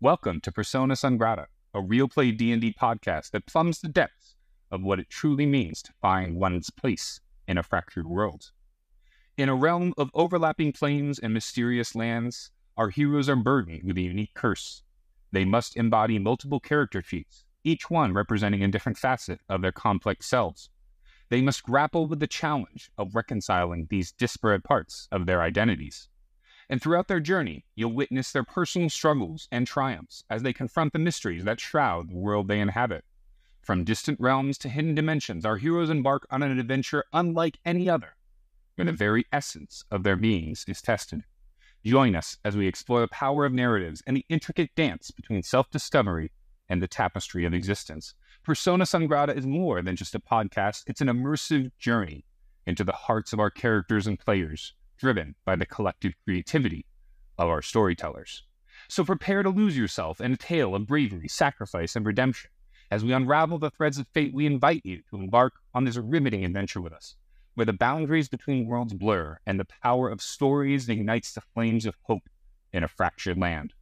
Welcome to Personas Ungrata, a real-play D&D podcast that plumbs the depths of what it truly means to find one's place in a fractured world. In a realm of overlapping planes and mysterious lands, our heroes are burdened with a unique curse. They must embody multiple character sheets, each one representing a different facet of their complex selves. They must grapple with the challenge of reconciling these disparate parts of their identities. And throughout their journey, you'll witness their personal struggles and triumphs as they confront the mysteries that shroud the world they inhabit. From distant realms to hidden dimensions, our heroes embark on an adventure unlike any other, where the very essence of their beings is tested. Join us as we explore the power of narratives and the intricate dance between self-discovery and the tapestry of existence. Personas Ungrata is more than just a podcast. It's an immersive journey into the hearts of our characters and players, driven by the collective creativity of our storytellers. So prepare to lose yourself in a tale of bravery, sacrifice, and redemption. As we unravel the threads of fate, we invite you to embark on this riveting adventure with us, where the boundaries between worlds blur and the power of stories ignites the flames of hope in a fractured land.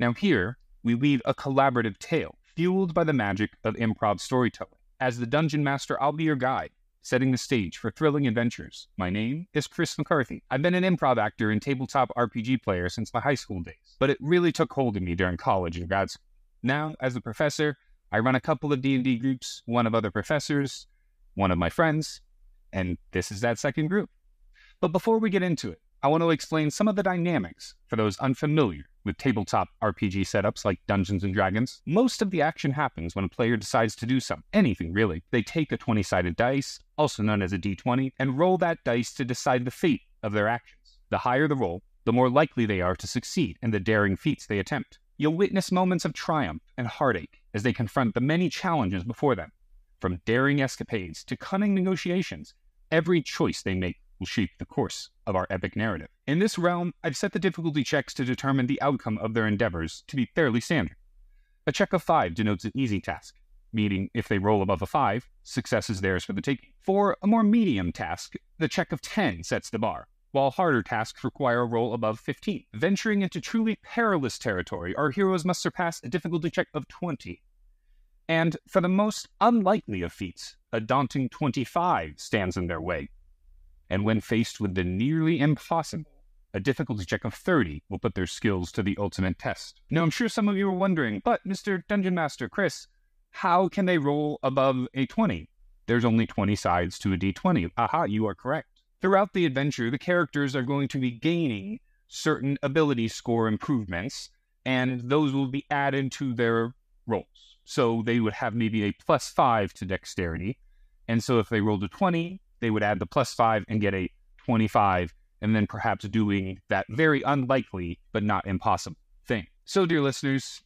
Now here, we leave a collaborative tale, fueled by the magic of improv storytelling. As the Dungeon Master, I'll be your guide, setting the stage for thrilling adventures. My name is Chris McCarthy. I've been an improv actor and tabletop RPG player since my high school days, but it really took hold of me during college and grad school. Now, as a professor, I run a couple of D&D groups, one of other professors, one of my friends, and this is that second group. But before we get into it, I want to explain some of the dynamics for those unfamiliar with tabletop RPG setups like Dungeons & Dragons. Most of the action happens when a player decides to do something, anything really. They take a 20-sided dice, also known as a D20, and roll that dice to decide the fate of their actions. The higher the roll, the more likely they are to succeed in the daring feats they attempt. You'll witness moments of triumph and heartache as they confront the many challenges before them. From daring escapades to cunning negotiations, every choice they make will shape the course of our epic narrative. In this realm, I've set the difficulty checks to determine the outcome of their endeavors to be fairly standard. A check of 5 denotes an easy task, meaning if they roll above a 5, success is theirs for the taking. For a more medium task, the check of 10 sets the bar, while harder tasks require a roll above 15. Venturing into truly perilous territory, our heroes must surpass a difficulty check of 20. And for the most unlikely of feats, a daunting 25 stands in their way. And when faced with the nearly impossible, a difficulty check of 30 will put their skills to the ultimate test. Now, I'm sure some of you are wondering, but Mr. Dungeon Master Chris, how can they roll above a 20? There's only 20 sides to a D20. Aha, you are correct. Throughout the adventure, the characters are going to be gaining certain ability score improvements, and those will be added to their rolls. So they would have maybe a +5 to dexterity, and so if they rolled a 20, they would add the +5 and get a 25, and then perhaps doing that very unlikely but not impossible thing. So, dear listeners,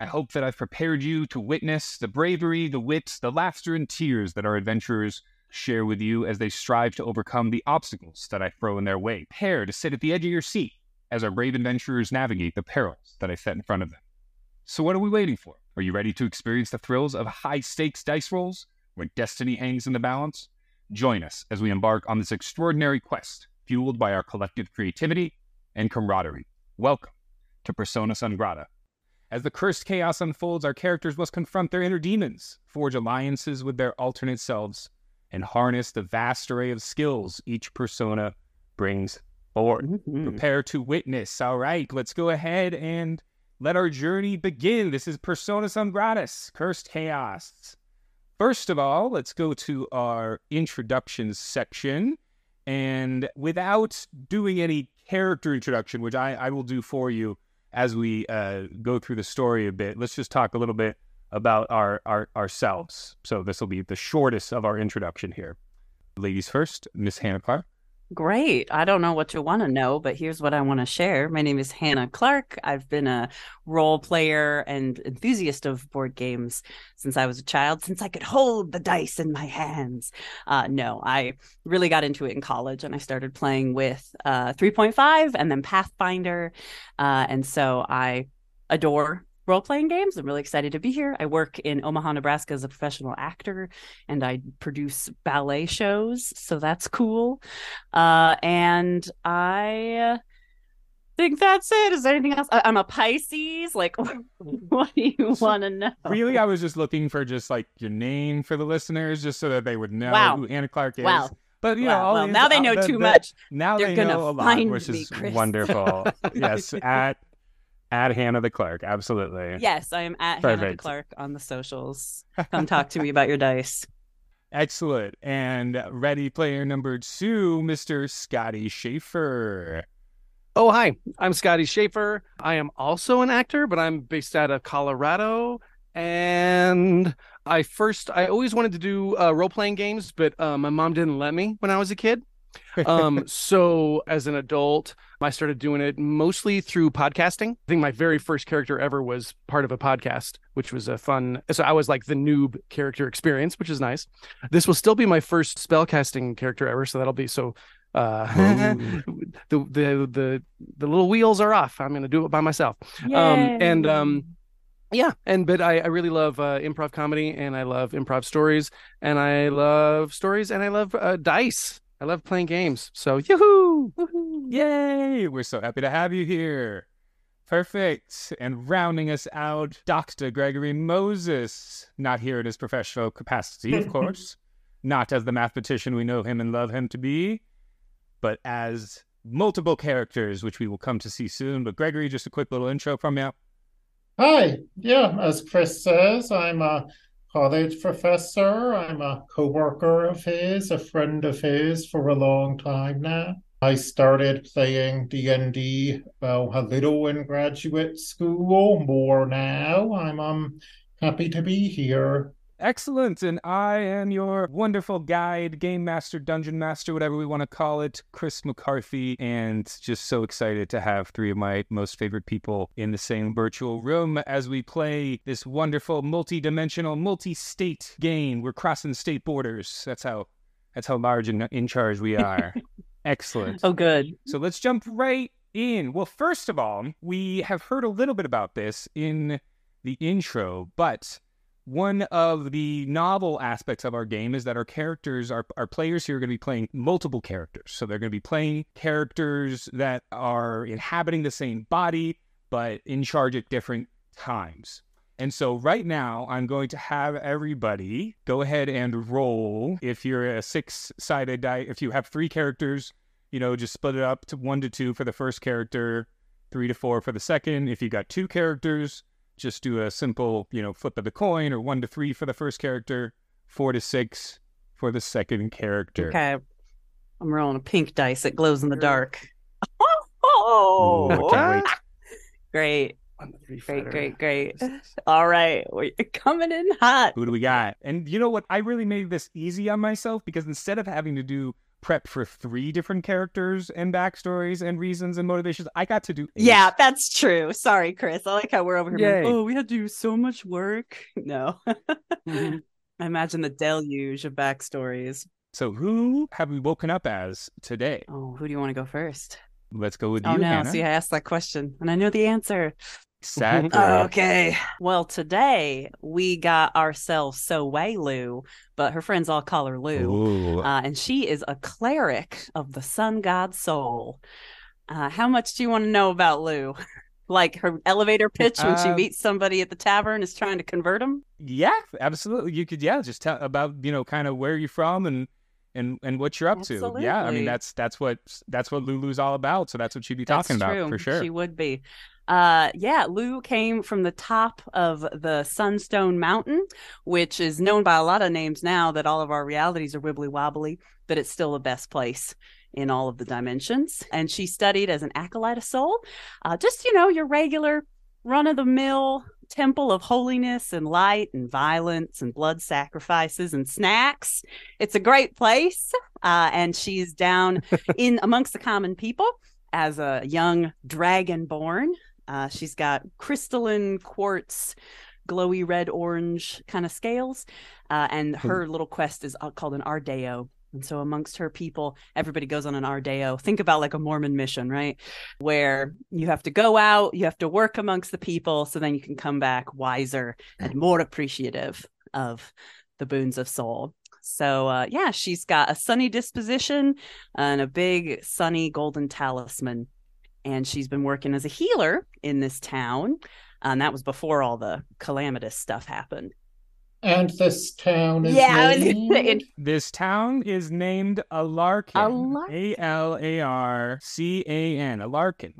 I hope that I've prepared you to witness the bravery, the wit, the laughter, and tears that our adventurers share with you as they strive to overcome the obstacles that I throw in their way. Prepare to sit at the edge of your seat as our brave adventurers navigate the perils that I set in front of them. So what are we waiting for? Are you ready to experience the thrills of high-stakes dice rolls where destiny hangs in the balance? Join us as we embark on this extraordinary quest, fueled by our collective creativity and camaraderie. Welcome to Personas Ungrata. As the cursed chaos unfolds, our characters must confront their inner demons, forge alliances with their alternate selves, and harness the vast array of skills each persona brings forth. Prepare to witness. All right, let's go ahead and let our journey begin. This is Personas Ungrata, Cursed Chaos. First of all, let's go to our introductions section, and without doing any character introduction, which I will do for you as we go through the story a bit, let's just talk a little bit about ourselves. So this will be the shortest of our introduction here. Ladies first, Miss Hannah Clark. Great. I don't know what you want to know, but here's what I want to share. My name is Hannah Clark. I've been a role player and enthusiast of board games since I was a child, since I could hold the dice in my hands. No, I really got into it in college, and I started playing with 3.5 and then Pathfinder. And so I adore role-playing games. I'm really excited to be here. I work in Omaha, Nebraska as a professional actor, and I produce ballet shows, so that's cool. And I think that's it. Is there anything else? I'm a Pisces. Like, what do you want to know? Really, I was just looking for just like your name for the listeners, just so that they would know who Hannah Clark is. Wow. But you know, well, now they know too much. Now they're going to find me, which is wonderful. Yes, at Hannah the Clark, absolutely. Yes, I am at Hannah the Clark on the socials. Come talk to me about your dice. Excellent. And ready player number two, Mr. Scotty Schaefer. Oh, hi. I'm Scotty Schaefer. I am also an actor, but I'm based out of Colorado. And I always wanted to do role-playing games, but my mom didn't let me when I was a kid. So as an adult, I started doing it mostly through podcasting. I think my very first character ever was part of a podcast, which was a fun. So I was like the noob character experience, which is nice. This will still be my first spellcasting character ever. So that'll be so the little wheels are off. I'm going to do it by myself. Yay. But I really love improv comedy, and I love improv stories, and I love stories, and I love dice. I love playing games. So, yoo-hoo! Woo-hoo! Yay! We're so happy to have you here. Perfect. And rounding us out, Dr. Gregory Moses. Not here in his professional capacity, of course. Not as the mathematician we know him and love him to be, but as multiple characters, which we will come to see soon. But Gregory, just a quick little intro from you. Hi. Yeah, as Chris says, I'm a college professor. I'm a co-worker of his, a friend of his for a long time now. I started playing D&D a little in graduate school, more now. I'm happy to be here. Excellent. And I am your wonderful guide, game master, dungeon master, whatever we want to call it, Chris McCarthy. And just so excited to have three of my most favorite people in the same virtual room as we play this wonderful multi-dimensional, multi-state game. We're crossing state borders. That's how large and in charge we are. Excellent. Oh, good. So let's jump right in. Well, first of all, we have heard a little bit about this in the intro, but one of the novel aspects of our game is that our characters, our players here are going to be playing multiple characters. So they're going to be playing characters that are inhabiting the same body, but in charge at different times. And so right now, I'm going to have everybody go ahead and roll. If you're a six-sided die, if you have three characters, you know, just split it up to 1 to 2 for the first character, 3 to 4 for the second. If you got two characters, just do a simple, you know, flip of the coin, or 1 to 3 for the first character, 4 to 6 for the second character. Okay. I'm rolling a pink dice that glows in the dark. Oh, ooh, I can't wait. Great. Great. All right. We're coming in hot. Who do we got? And you know what? I really made this easy on myself, because instead of having to do prep for 3 different characters and backstories and reasons and motivations, I got to do 8. Yeah, that's true. Sorry, Chris. I like how we're over here. Like, we had to do so much work. No. Mm-hmm. I imagine the deluge of backstories. So who have we woken up as today? Oh, who do you want to go first? Let's go with you, Hannah. See, I asked that question and I know the answer. Exactly. Okay. Well, today we got ourselves Sowelu, but her friends all call her Lou. And she is a cleric of the sun god Soul. How much do you want to know about Lou? Like her elevator pitch when she meets somebody at the tavern is trying to convert them? Yeah, absolutely. You could, just tell about, you know, kind of where you're from and what you're up to. Yeah, I mean, that's what Lulu's all about. So that's what she'd be talking about for sure. She would be. Lou came from the top of the Sunstone Mountain, which is known by a lot of names now that all of our realities are wibbly wobbly, but it's still the best place in all of the dimensions. And she studied as an acolyte of Soul, just, you know, your regular run-of-the-mill temple of holiness and light and violence and blood sacrifices and snacks. It's a great place. And she's down in amongst the common people as a young dragonborn. She's got crystalline quartz, glowy red-orange kind of scales. And her little quest is called an Ardeo. And so amongst her people, everybody goes on an Ardeo. Think about like a Mormon mission, right? Where you have to go out, you have to work amongst the people, so then you can come back wiser and more appreciative of the boons of Soul. So, she's got a sunny disposition and a big sunny golden talisman and she's been working as a healer in this town. And that was before all the calamitous stuff happened. And this town is This town is named Alarkin. A-L-A-R-C-A-N. Alarkin.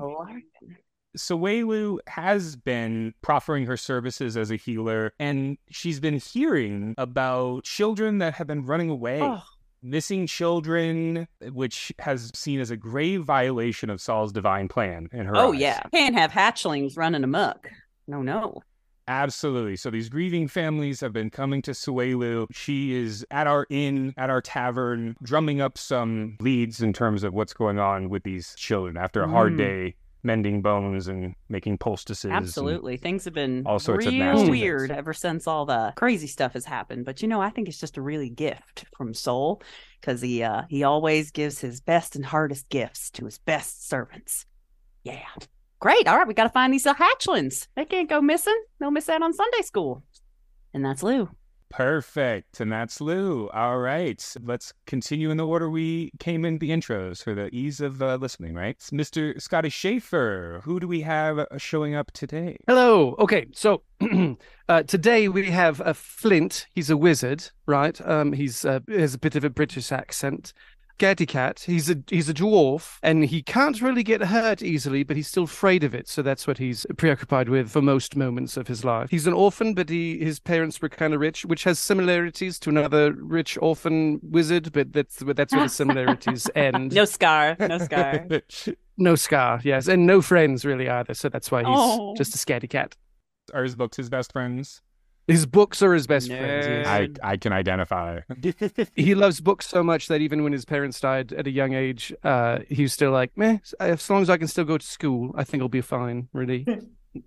Sowelu has been proffering her services as a healer, and she's been hearing about children that have been running away. Oh. Missing children, which has seen as a grave violation of Saul's divine plan in her eyes. Yeah. Can't have hatchlings running amok. No. Absolutely. So these grieving families have been coming to Sowelu. She is at our inn, at our tavern, drumming up some leads in terms of what's going on with these children after a hard day mending bones and making poultices. Absolutely. Things have been all sorts of nasty weird things ever since all the crazy stuff has happened. But, I think it's just a really gift from Soul, because he always gives his best and hardest gifts to his best servants. Yeah. Great. All right. We got to find these hatchlings. They can't go missing. They'll miss out on Sunday school. And that's Lou. Perfect. And that's Lou. All right. Let's continue in the order we came in the intros for the ease of listening, right? It's Mr. Scotty Schaefer. Who do we have showing up today? Hello. Okay. So today we have Flint. He's a wizard, right? He has a bit of a British accent. Scaredy-cat. He's a dwarf, and he can't really get hurt easily, but he's still afraid of it, so that's what he's preoccupied with for most moments of his life. He's an orphan, but his parents were kind of rich, which has similarities to another rich orphan wizard, but that's where the similarities end. No scar. No scar, yes, and no friends really either, so that's why he's just a scaredy-cat. Are his books his best friends? His books are his best friends. Yes. I can identify. He loves books so much that even when his parents died at a young age, he was still like, meh, as long as I can still go to school, I think I'll be fine, really.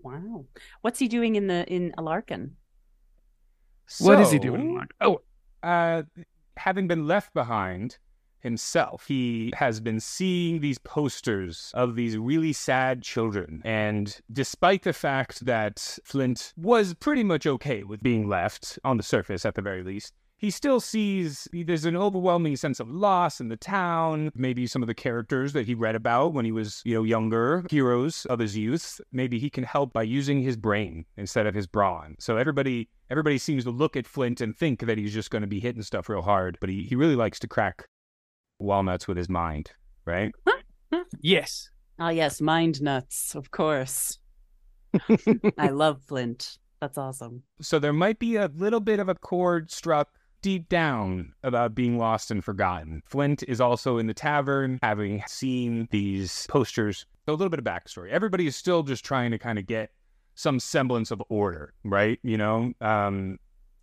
Wow. What's he doing in Alarkin? What is he doing in Alarkin? Having been left behind himself, he has been seeing these posters of these really sad children. And despite the fact that Flint was pretty much okay with being left, on the surface at the very least, he still sees there's an overwhelming sense of loss in the town. Maybe some of the characters that he read about when he was, younger, heroes of his youth, maybe he can help by using his brain instead of his brawn. So everybody seems to look at Flint and think that he's just going to be hitting stuff real hard, but he really likes to crack walnuts with his mind, right? Yes. Ah, yes, mind nuts, of course. I love Flint. That's awesome. So there might be a little bit of a chord struck deep down about being lost and forgotten. Flint is also in the tavern, having seen these posters. So a little bit of backstory. Everybody is still just trying to kind of get some semblance of order, right?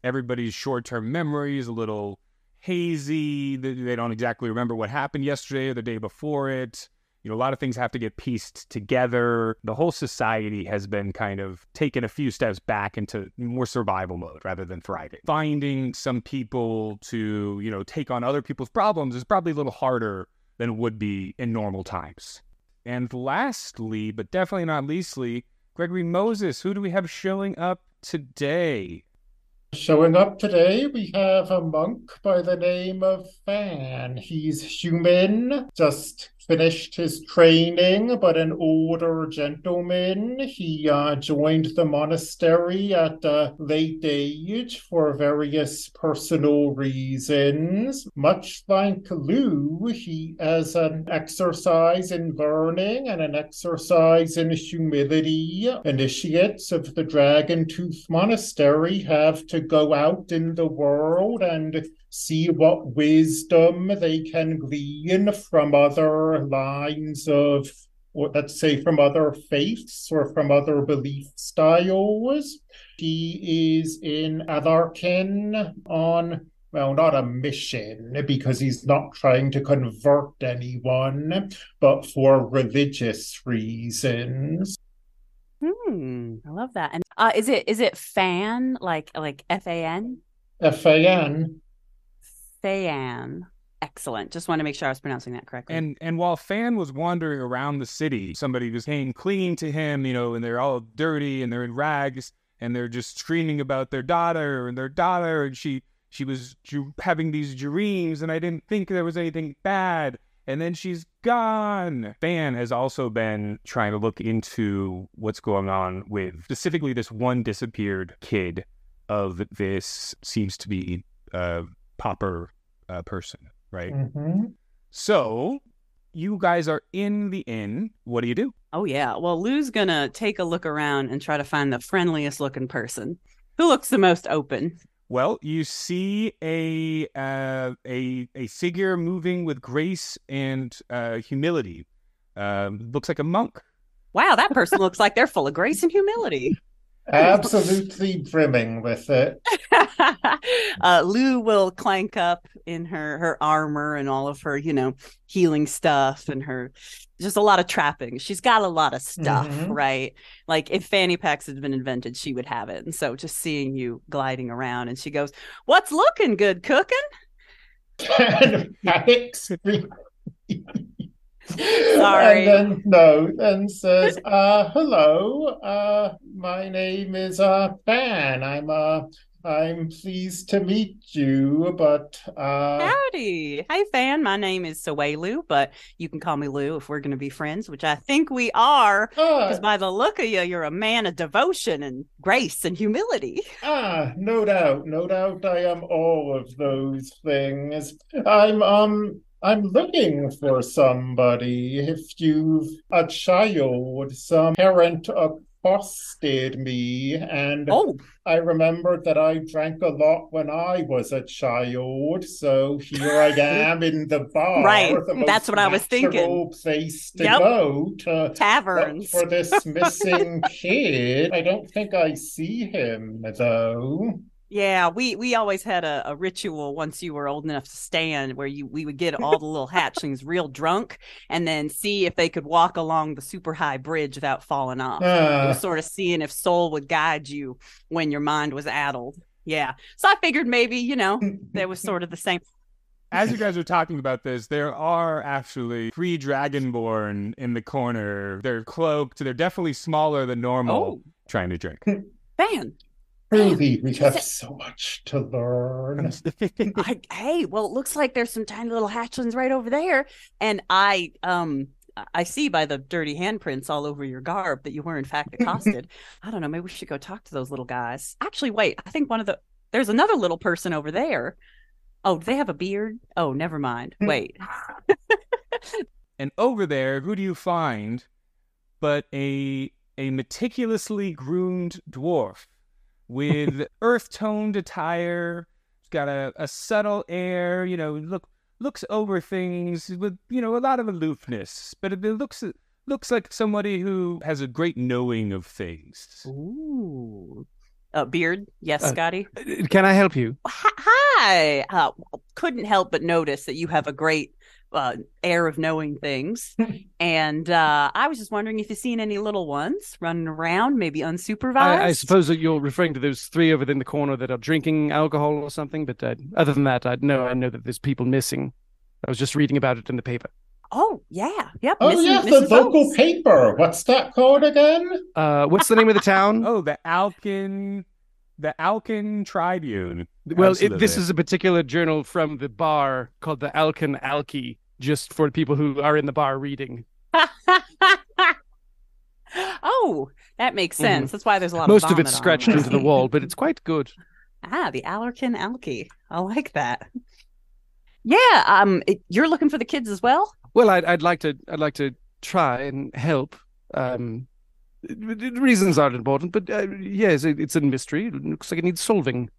Everybody's short-term memory is a little hazy. They don't exactly remember what happened yesterday or the day before it. A lot of things have to get pieced together. The whole society has been kind of taken a few steps back into more survival mode rather than thriving. Finding some people to, take on other people's problems is probably a little harder than it would be in normal times. And lastly, but definitely not leastly, Gregory Moses. Who do we have showing up today? Showing up today, we have a monk by the name of Fan. He's human, just finished his training, but an older gentleman. He joined the monastery at a late age for various personal reasons. Much like Lou, he has an exercise in learning and an exercise in humility. Initiates of the Dragon Tooth Monastery have to go out in the world and see what wisdom they can glean from other lines of, or let's say from other faiths or from other belief styles. He is in Alarkin on, not a mission, because he's not trying to convert anyone, but for religious reasons. I love that. And is it Fan, like F-A-N? F-A-N. Fan. Excellent. Just want to make sure I was pronouncing that correctly. And while Fan was wandering around the city, somebody was clinging to him, and they're all dirty and they're in rags and they're just screaming about their daughter. And she was having these dreams, and I didn't think there was anything bad. And then she's gone. Fan has also been trying to look into what's going on with specifically this one disappeared kid of this seems to be pauper person, right? Mm-hmm. So you guys are in the inn. What do you do? Oh, yeah. Well, Lou's going to take a look around and try to find the friendliest looking person who looks the most open. Well, you see a figure moving with grace and humility. Looks like a monk. Wow, that person looks like they're full of grace and humility. Absolutely brimming with it. Lou will clank up in her armor and all of her, healing stuff and her just a lot of trappings. She's got a lot of stuff, mm-hmm. right? Like if fanny packs had been invented, she would have it. And so just seeing you gliding around and she goes, "What's looking good cooking?" Sorry. And then says, "Hello. My name is Fan. I'm pleased to meet you, but howdy. Hey, Fan. My name is Sowelu, but you can call me Lou if we're going to be friends, which I think we are, because by the look of you, you're a man of devotion and grace and humility." No doubt, I am all of those things. I'm looking for somebody. If you've a child, some parent accosted me, and I remembered that I drank a lot when I was a child, so here I am in the bar. Right, that's what I was thinking. The most natural place to go to taverns look for this missing kid. I don't think I see him, though. Yeah, we always had a ritual once you were old enough to stand where we would get all the little hatchlings real drunk and then see if they could walk along the super high bridge without falling off. Sort of seeing if soul would guide you when your mind was addled. Yeah. So I figured maybe, there was sort of the same. As you guys are talking about this, there are actually three Dragonborn in the corner. They're cloaked. They're definitely smaller than normal. Oh. Trying to drink. Fan. Really, we have so much to learn. Well, it looks like there's some tiny little hatchlings right over there. And I see by the dirty handprints all over your garb that you were, in fact, accosted. I don't know. Maybe we should go talk to those little guys. Actually, wait. I think there's another little person over there. Oh, do they have a beard? Oh, never mind. Wait. And over there, who do you find but a meticulously groomed dwarf? With earth-toned attire, got a subtle air, looks over things with, a lot of aloofness. But it looks like somebody who has a great knowing of things. Ooh. Beard? Yes, Scotty? Can I help you? Hi! Couldn't help but notice that you have a great air of knowing things. And I was just wondering if you've seen any little ones running around, maybe unsupervised. I suppose that you're referring to those three over in the corner that are drinking alcohol or something. But other than that, I know that there's people missing. I was just reading about it in the paper. Oh, yeah. Yep. The local paper. What's that called again? What's the name of the town? Oh, the Alarkin Tribune. Well, this is a particular journal from the bar called the Alarkin Alky, just for people who are in the bar reading. Oh, that makes sense. That's why there's a lot of most of it's scratched into the wall, but it's quite good. The Alarkin Alky. I like that. Yeah, you're looking for the kids as well? Well, I'd like to try and help. Reasons aren't important, but yes, it's a mystery. It looks like it needs solving.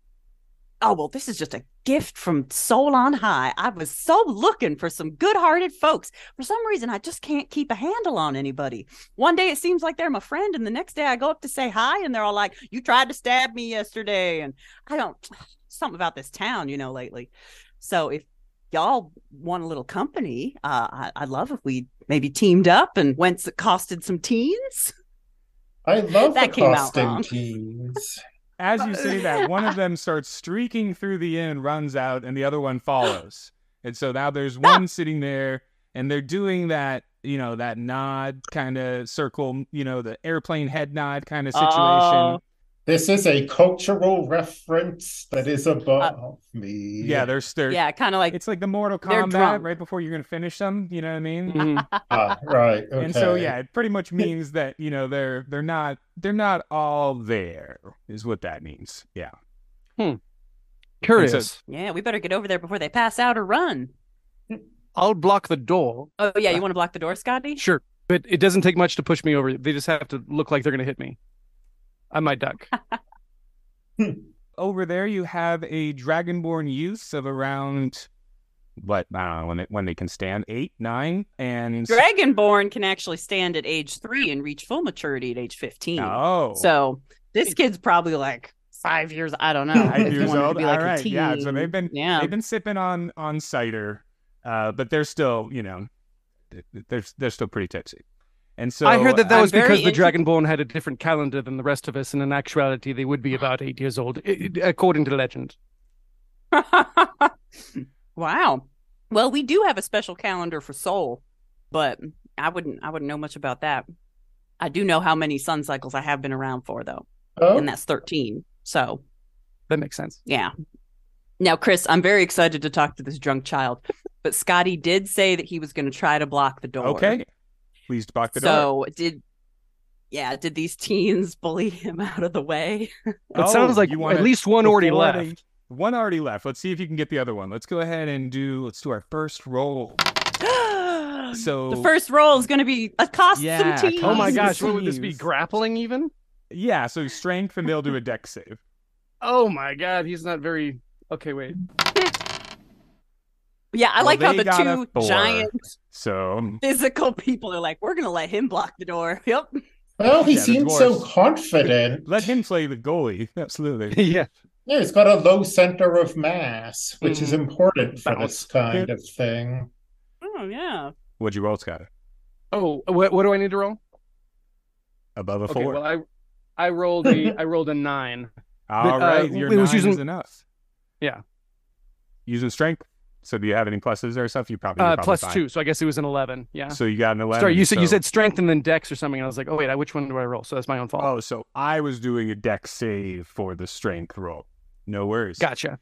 Oh, well, this is just a gift from Soul on High. I was so looking for some good-hearted folks. For some reason, I just can't keep a handle on anybody. One day it seems like they're my friend, and the next day I go up to say hi, and they're all like, "You tried to stab me yesterday," and something about this town, lately. So if y'all want a little company, I'd love if we maybe teamed up and went accosted some teens. I love that accosting teens. As you say that, one of them starts streaking through the inn, runs out, and the other one follows. And so now there's one sitting there, and they're doing that, that nod kind of circle, the airplane head nod kind of situation. This is a cultural reference that is above me. Yeah, there's kind of like it's like the Mortal Kombat right before you're gonna finish them. You know what I mean? Mm-hmm. Right. Okay. And so yeah, it pretty much means that they're not all there is what that means. Yeah. Hmm. Curious. So, yeah, we better get over there before they pass out or run. I'll block the door. Oh yeah, you want to block the door, Scotty? Sure, but it doesn't take much to push me over. They just have to look like they're gonna hit me. I might duck. Over there, you have a dragonborn youth of around, when they can stand, 8, 9, and... Dragonborn can actually stand at age 3 and reach full maturity at age 15. Oh. So this kid's probably like 5 years, I don't know. 5 years old, like all right, yeah. So they've been sipping on cider, but they're still, they're still pretty tipsy. And so I heard that was because the Dragonborn had a different calendar than the rest of us, and in actuality, they would be about 8 years old, according to legend. Wow. Well, we do have a special calendar for Sol, but I wouldn't know much about that. I do know how many sun cycles I have been around for, though, and that's 13. So that makes sense. Yeah. Now, Chris, I'm very excited to talk to this drunk child, but Scotty did say that he was going to try to block the door. Okay. Please block the door. So did these teens bully him out of the way? It sounds like at least one already left. One already left. Let's see if you can get the other one. Let's go ahead and do our first roll. So the first roll is going to be accost some teens. Oh my gosh, what would this be? Grappling even? Yeah, so strength and they'll do a dex save. Oh my god, he's not very... Okay, wait. Yeah, I like how the two giant physical people are like, we're going to let him block the door. Yep. Well, he seems so confident. Let him play the goalie. Absolutely. Yeah. Yeah, he's got a low center of mass, which is important for this kind of thing. Oh, yeah. What'd you roll, Scott? Oh, what do I need to roll? Above a 4. Well, I rolled a 9. All right, your 9 is enough. Yeah. Using strength. So do you have any pluses or stuff? You probably plus fine. 2, so I guess it was an 11. Yeah. So you got an 11. Sorry, you said strength and then dex or something, and I was like, oh wait, which one do I roll? So that's my own fault. Oh, so I was doing a dex save for the strength roll. No worries. Gotcha.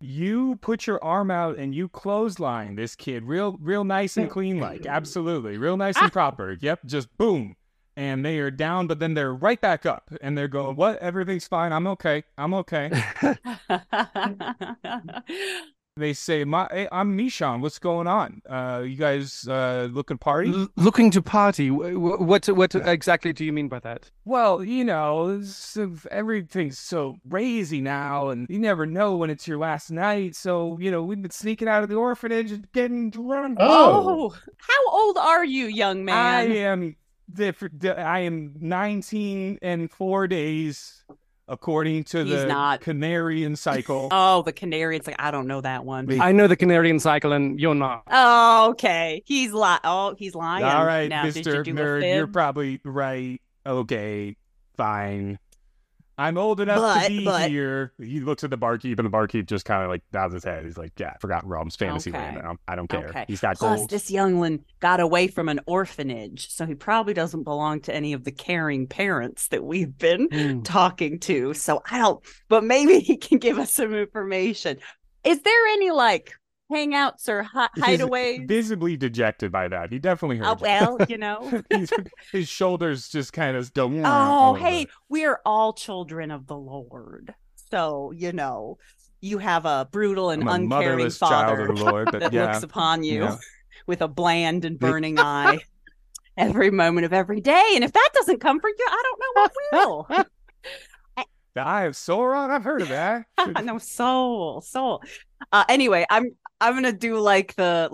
You put your arm out and you clothesline this kid real nice and clean like. Absolutely. Real nice and proper. Yep. Just boom. And they are down, but then they're right back up and they're going, what? Everything's fine. I'm okay. They say, hey, I'm Mishan. What's going on? You guys looking to party? Looking to party? What exactly do you mean by that? Well, everything's so crazy now, and you never know when it's your last night. So, we've been sneaking out of the orphanage and getting drunk. Oh. How old are you, young man? I am 19 and 4 days. According to the Canarian cycle. Oh, the Canarian cycle. I don't know that one. I know the Canarian cycle, and you're not. Oh, okay. He's lying. All right, now, Mr. Nerd, you're probably right. Okay, fine. I'm old enough to be here. He looks at the barkeep, and the barkeep just kind of like nods his head. He's like, yeah, I forgot Rome's fantasy land. I don't care. Okay. He's got gold. Plus, this young'un got away from an orphanage, so he probably doesn't belong to any of the caring parents that we've been talking to. So but maybe he can give us some information. Is there any hangouts or hideaways? He's visibly dejected by that. He definitely heard his shoulders just kind of go. Oh, hey, we're all children of the Lord. So, you have a brutal and uncaring father of the Lord, that looks upon you with a bland and burning eye every moment of every day. And if that doesn't comfort you, I don't know what will. The Eye of Sauron? I've heard of that. No, Soul. Anyway, I'm gonna do in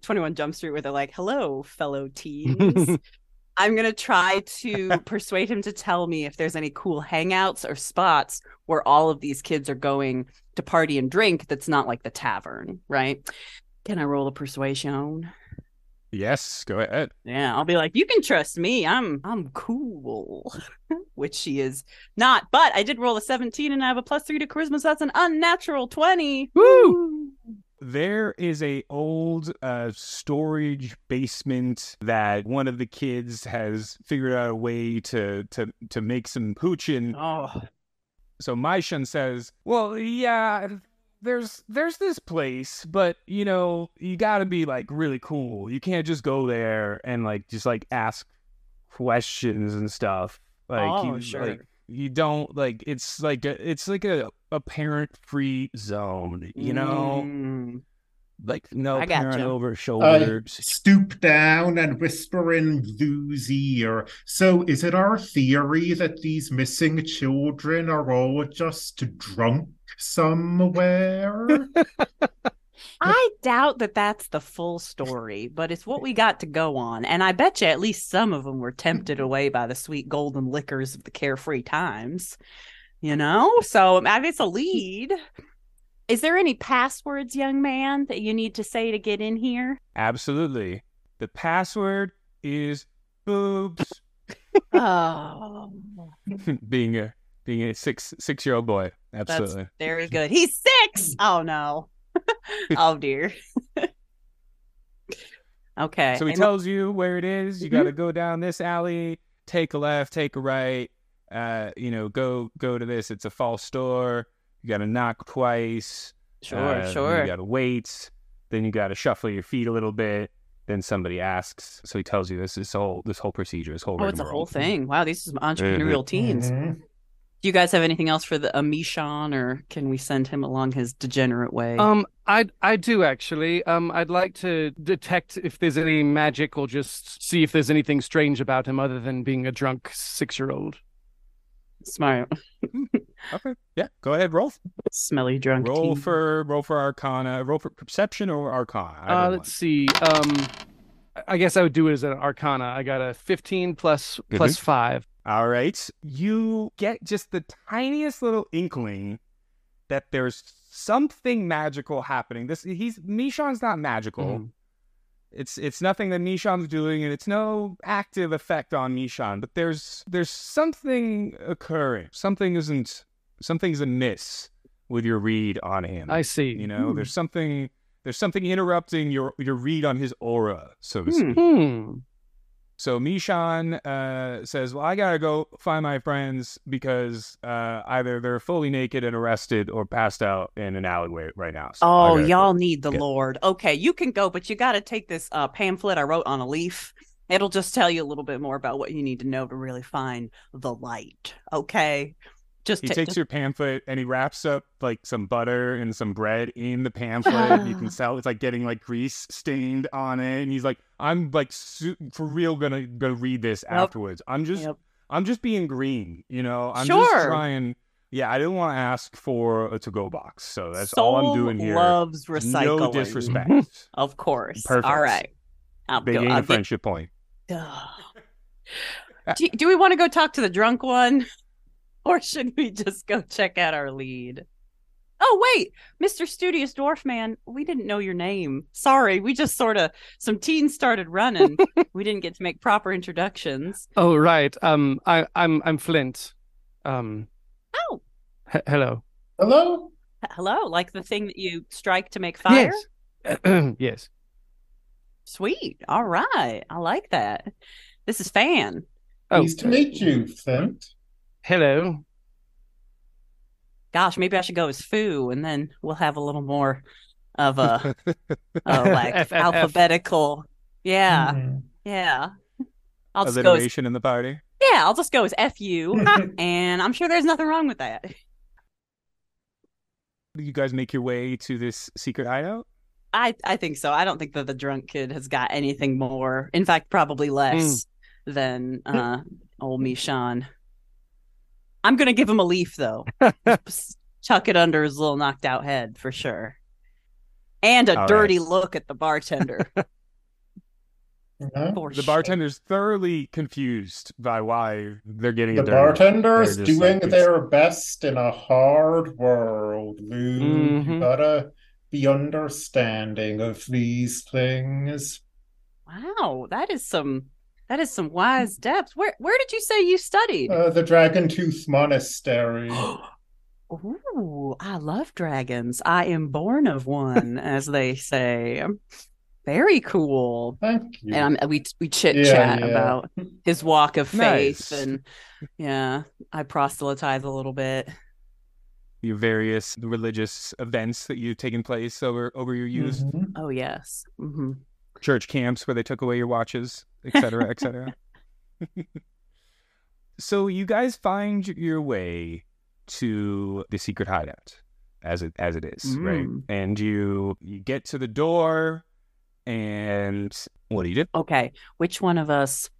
21 Jump Street where they're like, "Hello, fellow teens." I'm gonna try to persuade him to tell me if there's any cool hangouts or spots where all of these kids are going to party and drink. That's not like the tavern, right? Can I roll a persuasion? Yes, go ahead. Yeah, I'll be like, you can trust me. I'm cool, which she is not. But I did roll a 17, and I have a +3 to charisma, so that's an unnatural 20. Woo! There is a old storage basement that one of the kids has figured out a way to make some poochin'. Oh. So Mishan says, well, yeah, there's this place, but, you know, you gotta be, like, really cool. You can't just go there and, like, just, like, ask questions and stuff. Like, oh, sure. Like, you don't, like, it's like a parent-free zone, you know? Mm. Like, no parent over shoulders. Stoop down and whisper in Lou's ear. So is it our theory that these missing children are all just drunk somewhere? I doubt that that's the full story, but it's what we got to go on. And I bet you at least some of them were tempted away by the sweet golden liquors of the carefree times. You know, so it's a lead. Is there any passwords, young man, that you need to say to get in here? Absolutely. The password is boobs. Oh, being a six-year-old boy. Absolutely. That's very good. He's 6. Oh no. Oh dear. Okay. So he tells you where it is. You got to go down this alley. Take a left. Take a right. You know, go to this. It's a false door. You got to knock twice. Sure. You got to wait. Then you got to shuffle your feet a little bit. Then somebody asks. So he tells you this whole procedure, this whole. Oh, it's a whole thing. Wow, these are entrepreneurial teens. Mm-hmm. Do you guys have anything else for the Mishan, or can we send him along his degenerate way? I do actually. I'd like to detect if there's any magic, or just see if there's anything strange about him other than being a drunk 6-year-old. Smart. Okay. Yeah. Go ahead. Roll. Smelly drunk. Roll for Arcana. Roll for Perception or Arcana. Let's see. I guess I would do it as an Arcana. I got a 15 plus 5. All right. You get just the tiniest little inkling that there's something magical happening. Mishan's not magical. Mm. It's nothing that Mishan's doing, and it's no active effect on Mishan. But there's something occurring. Something's amiss with your read on him. I see. You know, there's something interrupting your read on his aura, so to speak. Mm-hmm. So Mishan says, "Well, I gotta go find my friends because either they're fully naked and arrested, or passed out in an alleyway right now." So y'all need the Lord. Okay, you can go, but you gotta take this pamphlet I wrote on a leaf. It'll just tell you a little bit more about what you need to know to really find the light. Okay, just he takes your pamphlet and he wraps up like some butter and some bread in the pamphlet. You can tell it's like getting like grease stained on it, and he's like, I'm like for real gonna read this afterwards. I'm just being green, you know. I'm just trying. Yeah, I didn't want to ask for a to-go box, so that's Soul all I'm doing here. Loves recycling. No disrespect, of course. Perfect. All right, I'll get a friendship point. Do we want to go talk to the drunk one, or should we just go check out our lead? Oh, wait, Mr. Studious Dwarf Man, we didn't know your name. Sorry, we just some teens started running. We didn't get to make proper introductions. Oh, right. I'm Flint. Oh. Hello. Hello? Hello, like the thing that you strike to make fire? Yes. Yes. Sweet. All right. I like that. This is Fan. Pleased to meet you, Flint. Hello. Gosh, maybe I should go as Foo, and then we'll have a little more of a alphabetical. Yeah. Mm-hmm. Yeah. I'll just alliteration in the party. Yeah, I'll just go as FU, and I'm sure there's nothing wrong with that. Do you guys make your way to this secret hideout? I think so. I don't think that the drunk kid has got anything more, in fact, probably less than old Mishan. I'm going to give him a leaf, though. Chuck it under his little knocked out head for sure. And a dirty look at the bartender. Mm-hmm. The bartender's thoroughly confused by why they're getting the bartender's doing their best in a hard world, Lou. Mm-hmm. You gotta be understanding of these things. Wow, that is some wise depth. Where did you say you studied? The Dragon Tooth Monastery. Ooh, I love dragons. I am born of one, as they say. Very cool. Thank you. And we chit chat about his walk of faith, and I proselytize a little bit. Your various religious events that you've taken place over your youth. Mm-hmm. Oh yes. Mm-hmm. Church camps where they took away your watches, et cetera, et cetera. So you guys find your way to the secret hideout, as it is, right? And you get to the door, and what do you do? Okay, which one of us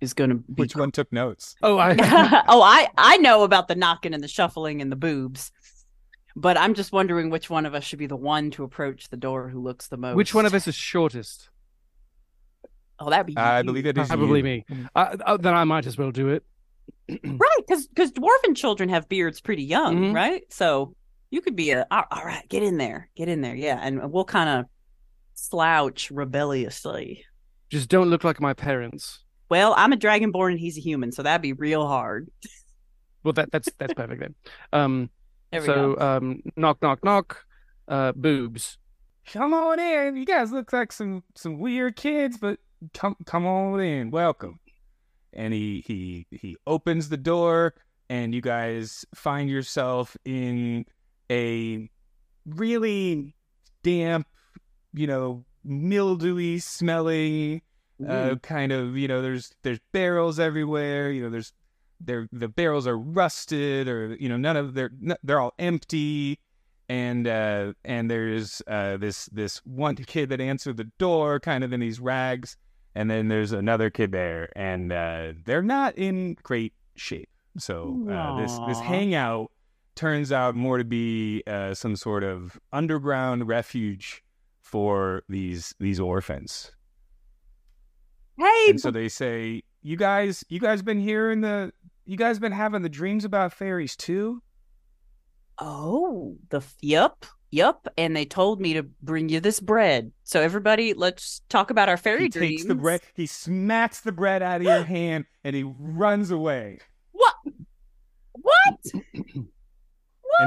is going to? Which one took notes? Oh, I know about the knocking and the shuffling and the boobs, but I'm just wondering which one of us should be the one to approach the door who looks the most. Which one of us is shortest? Oh, that'd be. I believe that is probably me. Then I might as well do it. Right, because dwarven children have beards pretty young, right? So you could be all right, get in there, yeah. And we'll kind of slouch rebelliously. Just don't look like my parents. Well, I'm a dragonborn and he's a human, so that'd be real hard. Well, that's perfect then. There we go. Knock, knock, knock. Boobs. Come on in. You guys look like some weird kids, but come on in. Welcome. And he opens the door, and you guys find yourself in a really damp, mildewy smelling kind of, there's barrels everywhere. The barrels are rusted, or none of they're all empty. And there's this one kid that answered the door, kind of in these rags. And then there's another kid there, and they're not in great shape. So this hangout turns out more to be some sort of underground refuge for these orphans. Hey! And so they say, "You guys been hearing you guys been having the dreams about fairies too?" Oh, Yup, and they told me to bring you this bread. So everybody, let's talk about our fairy dreams. He takes the bread, he smacks the bread out of your hand, and he runs away. What? And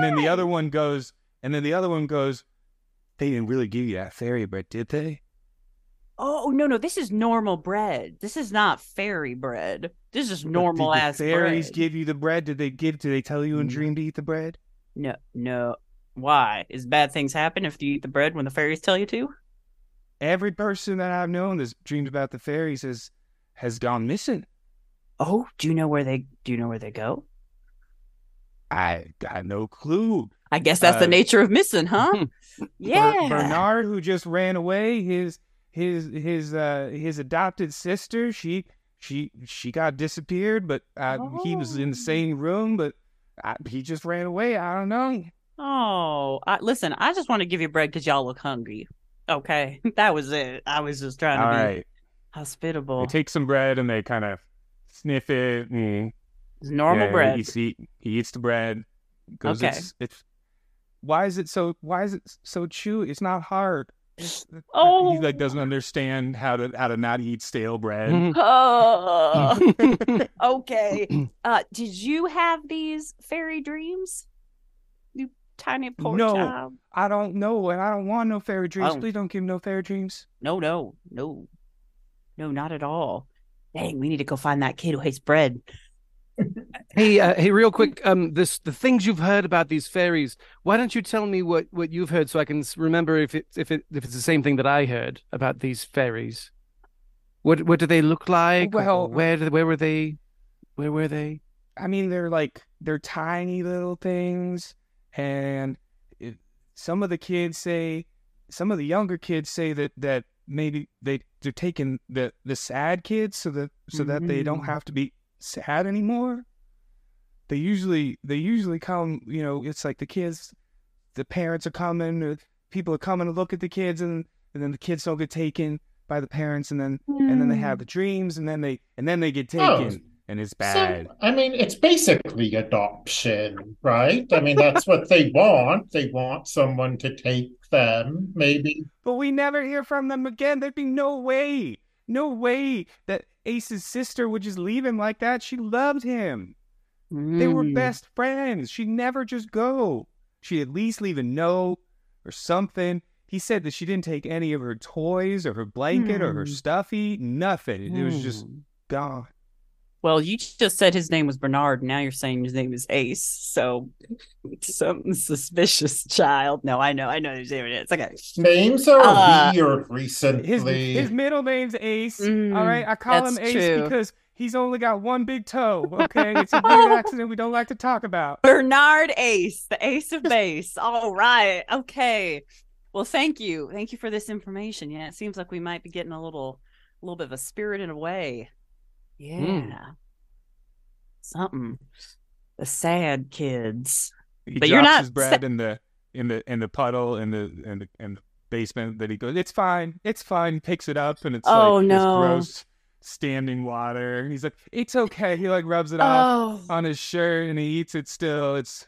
then the other one goes, they didn't really give you that fairy bread, did they? Oh, no, this is normal bread. This is not fairy bread. This is normal-ass bread. Did the fairies give you the bread? Did they tell you in dream to eat the bread? No. Why? Is bad things happen if you eat the bread when the fairies tell you to? Every person that I've known that's dreamed about the fairies has gone missing. Oh, do you know where they go? I got no clue. I guess that's the nature of missing, huh? Yeah. Bernard, who just ran away, his adopted sister, she got disappeared, but he was in the same room, but he just ran away. I don't know. Oh, listen, I just want to give you bread because y'all look hungry. Okay, that was it. I was just trying to be hospitable. They take some bread and they kind of sniff it. Mm. It's normal bread. He eats the bread. Goes, okay. Why is it so chewy? It's not hard. Oh, he doesn't understand how to not eat stale bread. Oh, okay. Did you have these fairy dreams? Tiny poor child. I don't know, and I don't want no fairy dreams. Please don't give me no fairy dreams. No, not at all. Dang, we need to go find that kid who hates bread. hey, real quick, the things you've heard about these fairies. Why don't you tell me what you've heard so I can remember if it's the same thing that I heard about these fairies? What do they look like? Well, where were they? I mean, they're tiny little things. And some of the younger kids say that maybe they're taking the sad kids so that they don't have to be sad anymore. They usually come, it's like the parents are coming, or people are coming to look at the kids, and then the kids don't get taken by the parents, and then they have the dreams, and then they get taken. Oh. And it's bad. So, it's basically adoption, right? That's what they want. They want someone to take them, maybe. But we never hear from them again. There'd be no way that Ace's sister would just leave him like that. She loved him. They were best friends. She'd never just go. She'd at least leave a note or something. He said that she didn't take any of her toys or her blanket or her stuffy. Nothing. It was just gone. Well, you just said his name was Bernard. Now you're saying his name is Ace. So something suspicious, child. No, I know his name is. Okay. Names are weird recently. His middle name's Ace. All right. I call him Ace because he's only got one big toe, okay? It's a weird accident we don't like to talk about. Bernard Ace, the ace of base. All right, okay. Well, thank you. Thank you for this information. Yeah, it seems like we might be getting a little bit of a spirit in a way. Yeah. Something. The sad kids. He but drops you're not his bread in the puddle in the basement that he goes, it's fine. It's fine. He picks it up and it's it's gross. Standing water. He's like, it's okay. He like rubs it off on his shirt and he eats it still. It's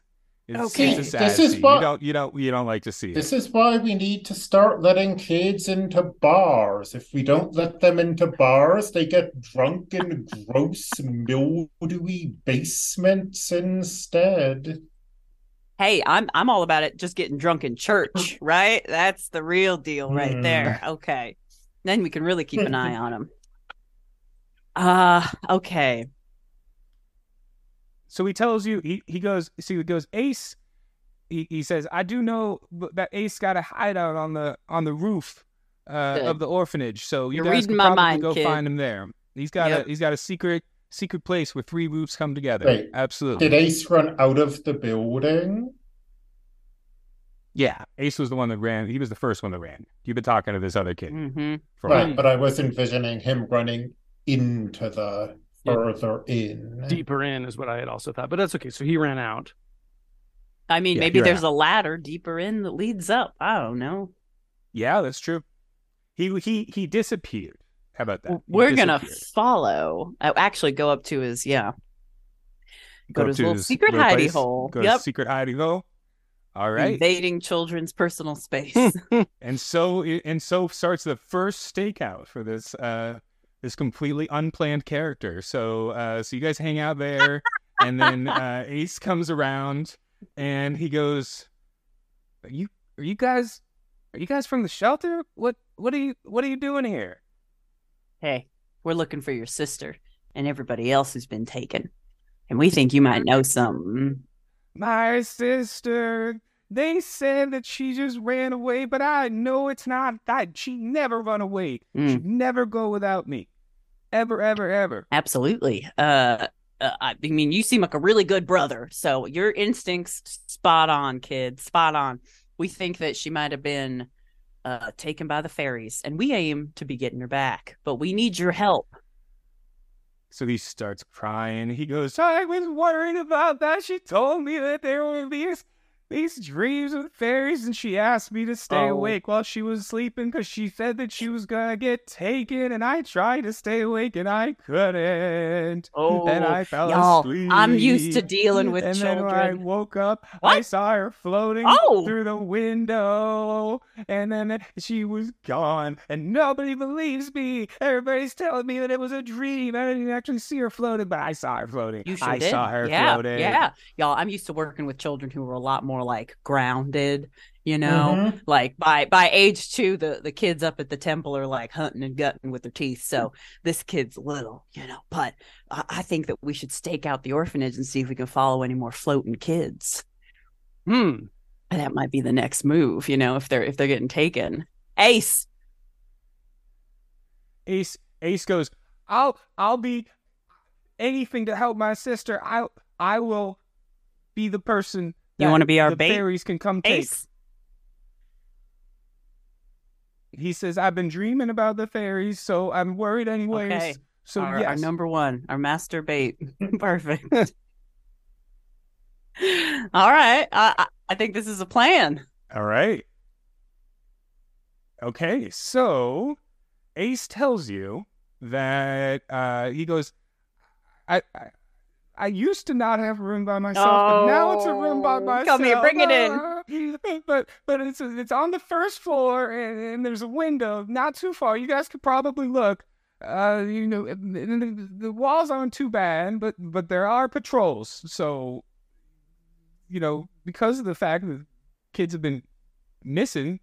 okay. It's a sad scene. Why, you don't like to see this. This is why we need to start letting kids into bars. If we don't let them into bars, they get drunk in gross, mildewy basements instead. Hey, I'm all about it. Just getting drunk in church, right? That's the real deal right there. Okay. Then we can really keep an eye on them. Okay. So he tells you, he goes, Ace, he says, I do know that Ace got a hideout on the roof of the orphanage. So you guys can probably go find him there. He's got a secret place where three roofs come together. Wait, absolutely. Did Ace run out of the building? Yeah, Ace was the one that ran. He was the first one that ran. You've been talking to this other kid. Right, but I was envisioning him running into the further in. Deeper in is what I had also thought, but that's okay. So he ran out. I mean, maybe there's a ladder deeper in that leads up. I don't know. Yeah, that's true. He disappeared. How about that? We're going to follow. I actually go up to his, Go to his little secret hidey hole. Go to his secret hidey hole. All right. Invading children's personal space. and so starts the first stakeout for this this completely unplanned character. So you guys hang out there, and then Ace comes around, and he goes, "Are you guys from the shelter? What are you doing here?" Hey, we're looking for your sister and everybody else who's been taken, and we think you might know something. My sister. They said that she just ran away, but I know it's not that. She never run away. She'd never go without me. Ever, ever, ever. Absolutely. I mean, you seem like a really good brother. So your instincts, spot on, kid. Spot on. We think that she might have been taken by the fairies, and we aim to be getting her back. But we need your help. So he starts crying. He goes, I was worried about that. She told me that there were these dreams of fairies, and she asked me to stay awake while she was sleeping because she said that she was gonna get taken, and I tried to stay awake and I couldn't. Then I fell asleep. I'm used to dealing with children. And then when I woke up, I saw her floating through the window, and then she was gone, and nobody believes me. Everybody's telling me that it was a dream. I didn't actually see her floating, but I saw her floating. You sure did. I saw her floating. Yeah, y'all, I'm used to working with children who were a lot more like grounded, you know, like by age 2 the kids up at the temple are like hunting and gutting with their teeth, so this kid's little, you know, but I think that we should stake out the orphanage and see if we can follow any more floating kids. That might be the next move, you know, if they're getting taken. Ace goes, I'll be anything to help my sister. I will be the person. You want to be our bait? Fairies can come take. Ace. He says, I've been dreaming about the fairies, so I'm worried anyways. Okay. So our number one, our master bait. Perfect. All right. I think this is a plan. All right. Okay. So Ace tells you that he goes, I used to not have a room by myself, but now it's a room by myself. Come here, bring it in. But it's on the first floor, and there's a window not too far. You guys could probably look. You know, the walls aren't too bad, but there are patrols. So, you know, because of the fact that kids have been missing,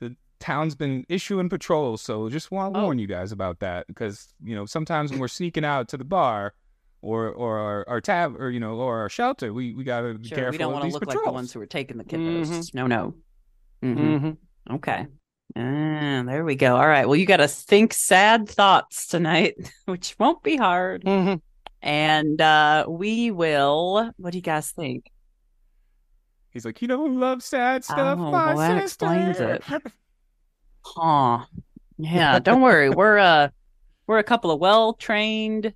the town's been issuing patrols. So just want to warn you guys about that, because, you know, sometimes when we're sneaking out to the bar or our tab, or, you know, or our shelter, we got to be careful. We don't want to look patrols. Like the ones who are taking the kiddos. Mm-hmm. No. Mm-hmm. Mm-hmm. Okay. There we go. All right. Well, you got to think sad thoughts tonight, which won't be hard. Mm-hmm. And we will. What do you guys think? He's like, you don't love sad stuff, my sister. That explains it. Huh. Yeah. Don't worry. We're a couple of well-trained,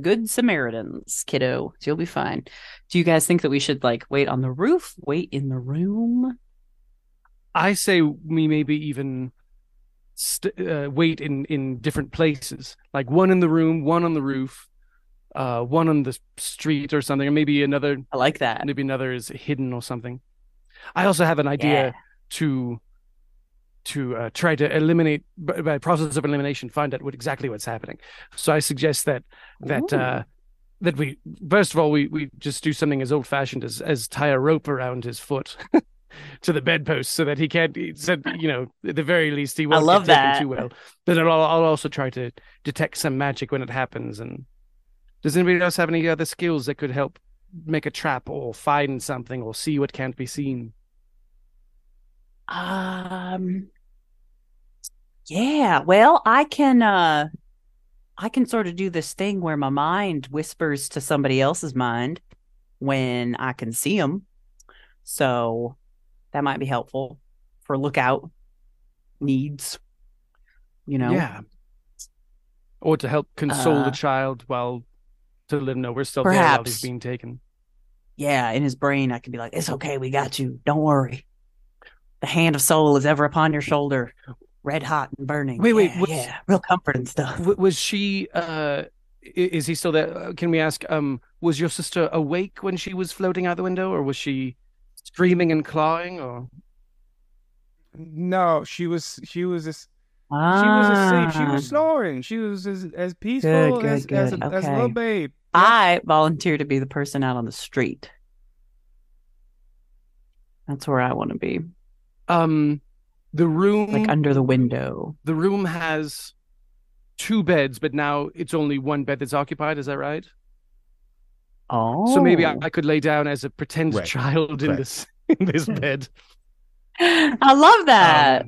good Samaritans, kiddo. So you'll be fine. Do you guys think that we should like wait on the roof? Wait in the room? I say we maybe even wait in different places, like one in the room, one on the roof, one on the street or something, or maybe another. I like that. Maybe another is hidden or something. I also have an idea to try to eliminate by process of elimination, find out exactly what's happening. So I suggest that we first of all we just do something as old fashioned as tie a rope around his foot. To the bedpost so that he can't, you know, at the very least he won't get taken too well. But I'll also try to detect some magic when it happens. And does anybody else have any other skills that could help make a trap or find something or see what can't be seen? Yeah, well, I can sort of do this thing where my mind whispers to somebody else's mind when I can see them. So that might be helpful for lookout needs, you know. Yeah. Or to help console the child while to let him know we're still there while he's being taken. Yeah, in his brain I can be like, it's okay, we got you. Don't worry. The hand of soul is ever upon your shoulder, red hot and burning. Wait. Real comfort and stuff. Was she is he still there? Can we ask, was your sister awake when she was floating out the window, or was she screaming and clawing? Or no, she was asleep. She was snoring. She was as peaceful as a little babe. Yep. I volunteer to be the person out on the street. That's where I want to be. The room, like under the window. The room has two beds, but now it's only one bed that's occupied. Is that right? Oh, so maybe I could lay down as a pretend child in this bed. I love that.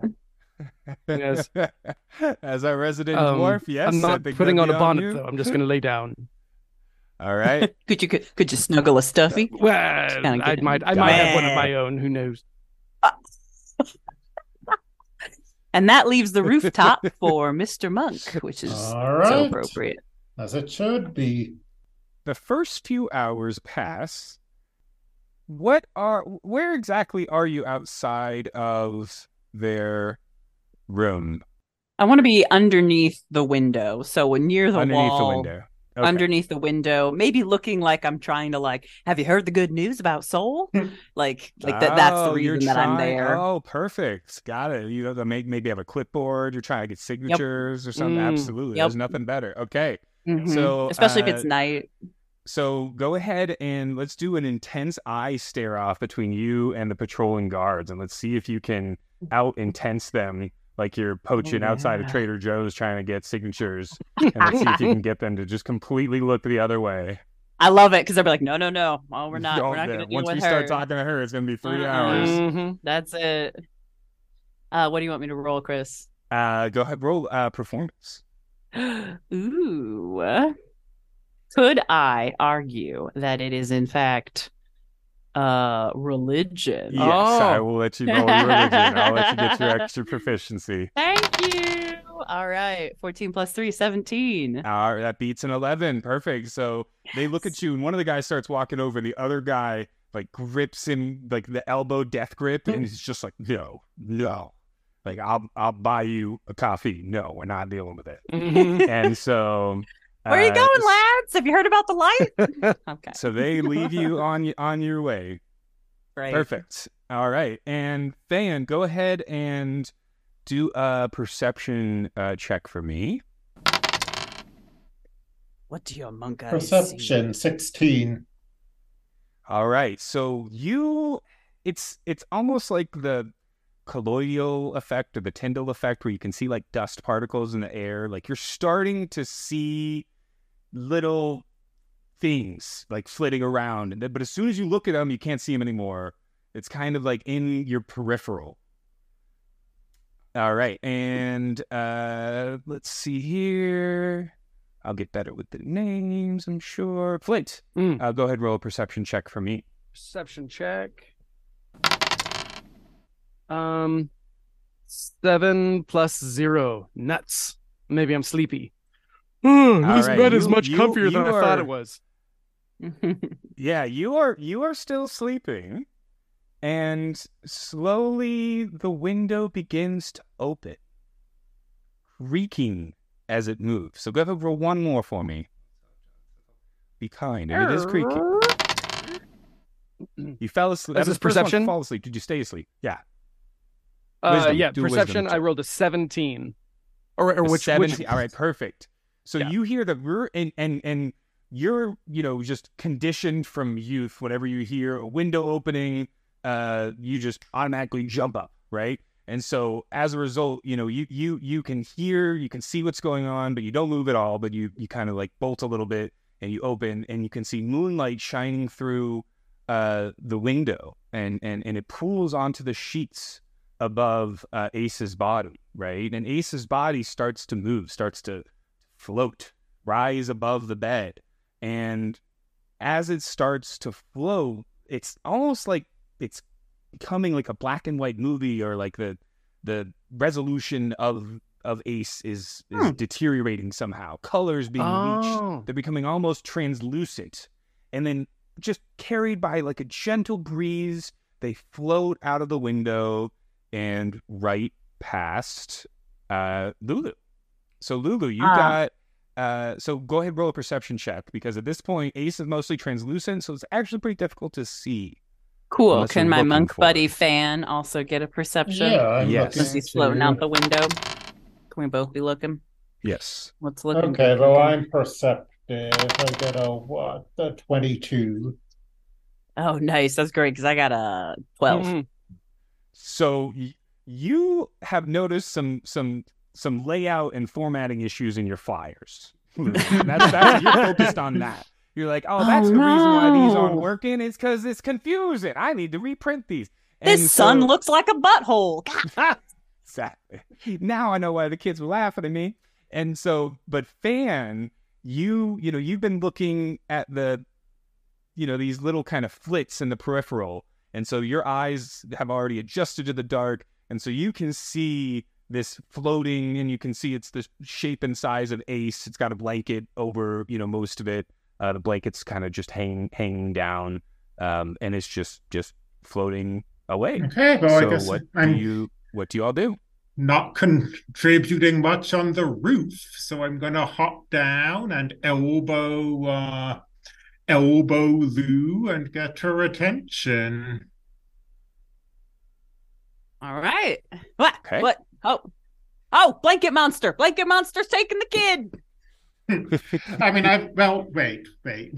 As our resident dwarf, yes. I'm not putting on a bonnet though. I'm just going to lay down. All right. could you snuggle a stuffy? Well, I might have one of my own. Who knows? And that leaves the rooftop for Mr. Monk, which is so appropriate, as it should be. The first few hours pass. Where exactly are you outside of their room? I want to be underneath the window. So near the wall. Underneath the window. Okay. Underneath the window. Maybe looking like I'm trying to have you heard the good news about Soul? That's the reason that I'm there. Oh, perfect. Got it. You know, maybe have a clipboard. You're trying to get signatures or something. Absolutely. There's nothing better. Okay. Mm-hmm. So, especially if it's night. So go ahead and let's do an intense eye stare off between you and the patrolling guards, and let's see if you can out intense them, like you're poaching outside of Trader Joe's trying to get signatures, and let's see if you can get them to just completely look the other way. I love it, because they'll be like, no, oh, we're not. We're not going to deal with her. Once we start talking to her, it's going to be 3 hours. Mm-hmm. That's it. What do you want me to roll, Chris? Go ahead, roll performance. Ooh, could I argue that it is in fact religion? Yes, I will let you know your religion. I'll let you get your extra proficiency. Thank you. All right, 14 plus 3, 17. All right, that beats an 11. Perfect. So they look at you, and one of the guys starts walking over. The other guy grips him the elbow death grip, and he's just like, no. I'll buy you a coffee. No, we're not dealing with it. Mm-hmm. And so, where are you going, lads? Have you heard about the light? Okay. So they leave you on your way. Right. Perfect. All right. And Fan, go ahead and do a perception check for me. What do your monk eyes see? Perception, 16. All right, so you... It's almost like the colloidal effect or the Tyndall effect where you can see like dust particles in the air. Like you're starting to see little things like flitting around. But as soon as you look at them, you can't see them anymore. It's kind of like in your peripheral. All right. And let's see here. I'll get better with the names, I'm sure. Flint, go ahead and roll a perception check for me. Perception check. 7 + 0. Nuts. Maybe I'm sleepy. This bed is much comfier than I thought it was. Yeah, you are still sleeping. And slowly the window begins to open, creaking as it moves. So go ahead and roll one more for me. Be kind. And it is creaking. You fell asleep. Is this perception? Fall asleep. Did you stay asleep? Yeah. Wisdom. Yeah, do perception. I rolled a 17. Or which 17. All right, perfect. So yeah. You hear the and you're, you know, just conditioned from youth. Whenever you hear a window opening, you just automatically jump up, right? And so as a result, you know, you can hear, you can see what's going on, but you don't move at all. But you kind of like bolt a little bit, and you open, and you can see moonlight shining through the window, and it pools onto the sheets above Ace's body, right? And Ace's body starts to move, starts to float, rise above the bed. And as it starts to float, it's almost like it's becoming like a black and white movie, or like the resolution of Ace is deteriorating somehow. Colors being leached. They're becoming almost translucent. And then just carried by like a gentle breeze, they float out of the window and right past Lulu. So Lulu, you got... so go ahead and roll a perception check, because at this point, Ace is mostly translucent, so it's actually pretty difficult to see. Cool. Can my monk buddy Fan also get a perception? Yeah. Yes. Since he's floating out the window. Can we both be looking? Yes. Let's look. Okay, well, I'm perceptive. I get a 22. Oh, nice. That's great, because I got a 12. Mm-hmm. So you have noticed some layout and formatting issues in your flyers. That's you're focused on that. You're like, the reason why these aren't working is because it's confusing. I need to reprint these. Sun looks like a butthole. Exactly. Now I know why the kids were laughing at me. And so, but Fan, you know, you've been looking at the, you know, these little kind of flits in the peripheral. And so your eyes have already adjusted to the dark. And so you can see this floating, and you can see it's the shape and size of Ace. It's got a blanket over, you know, most of it. The blanket's kind of just hanging down, and it's just floating away. Okay, well, so I guess what do you all do? Not contributing much on the roof, so I'm going to hop down and elbow Lou and get her attention. All right. What? Okay. What? Oh, blanket monster. Blanket monster's taking the kid. I mean, wait.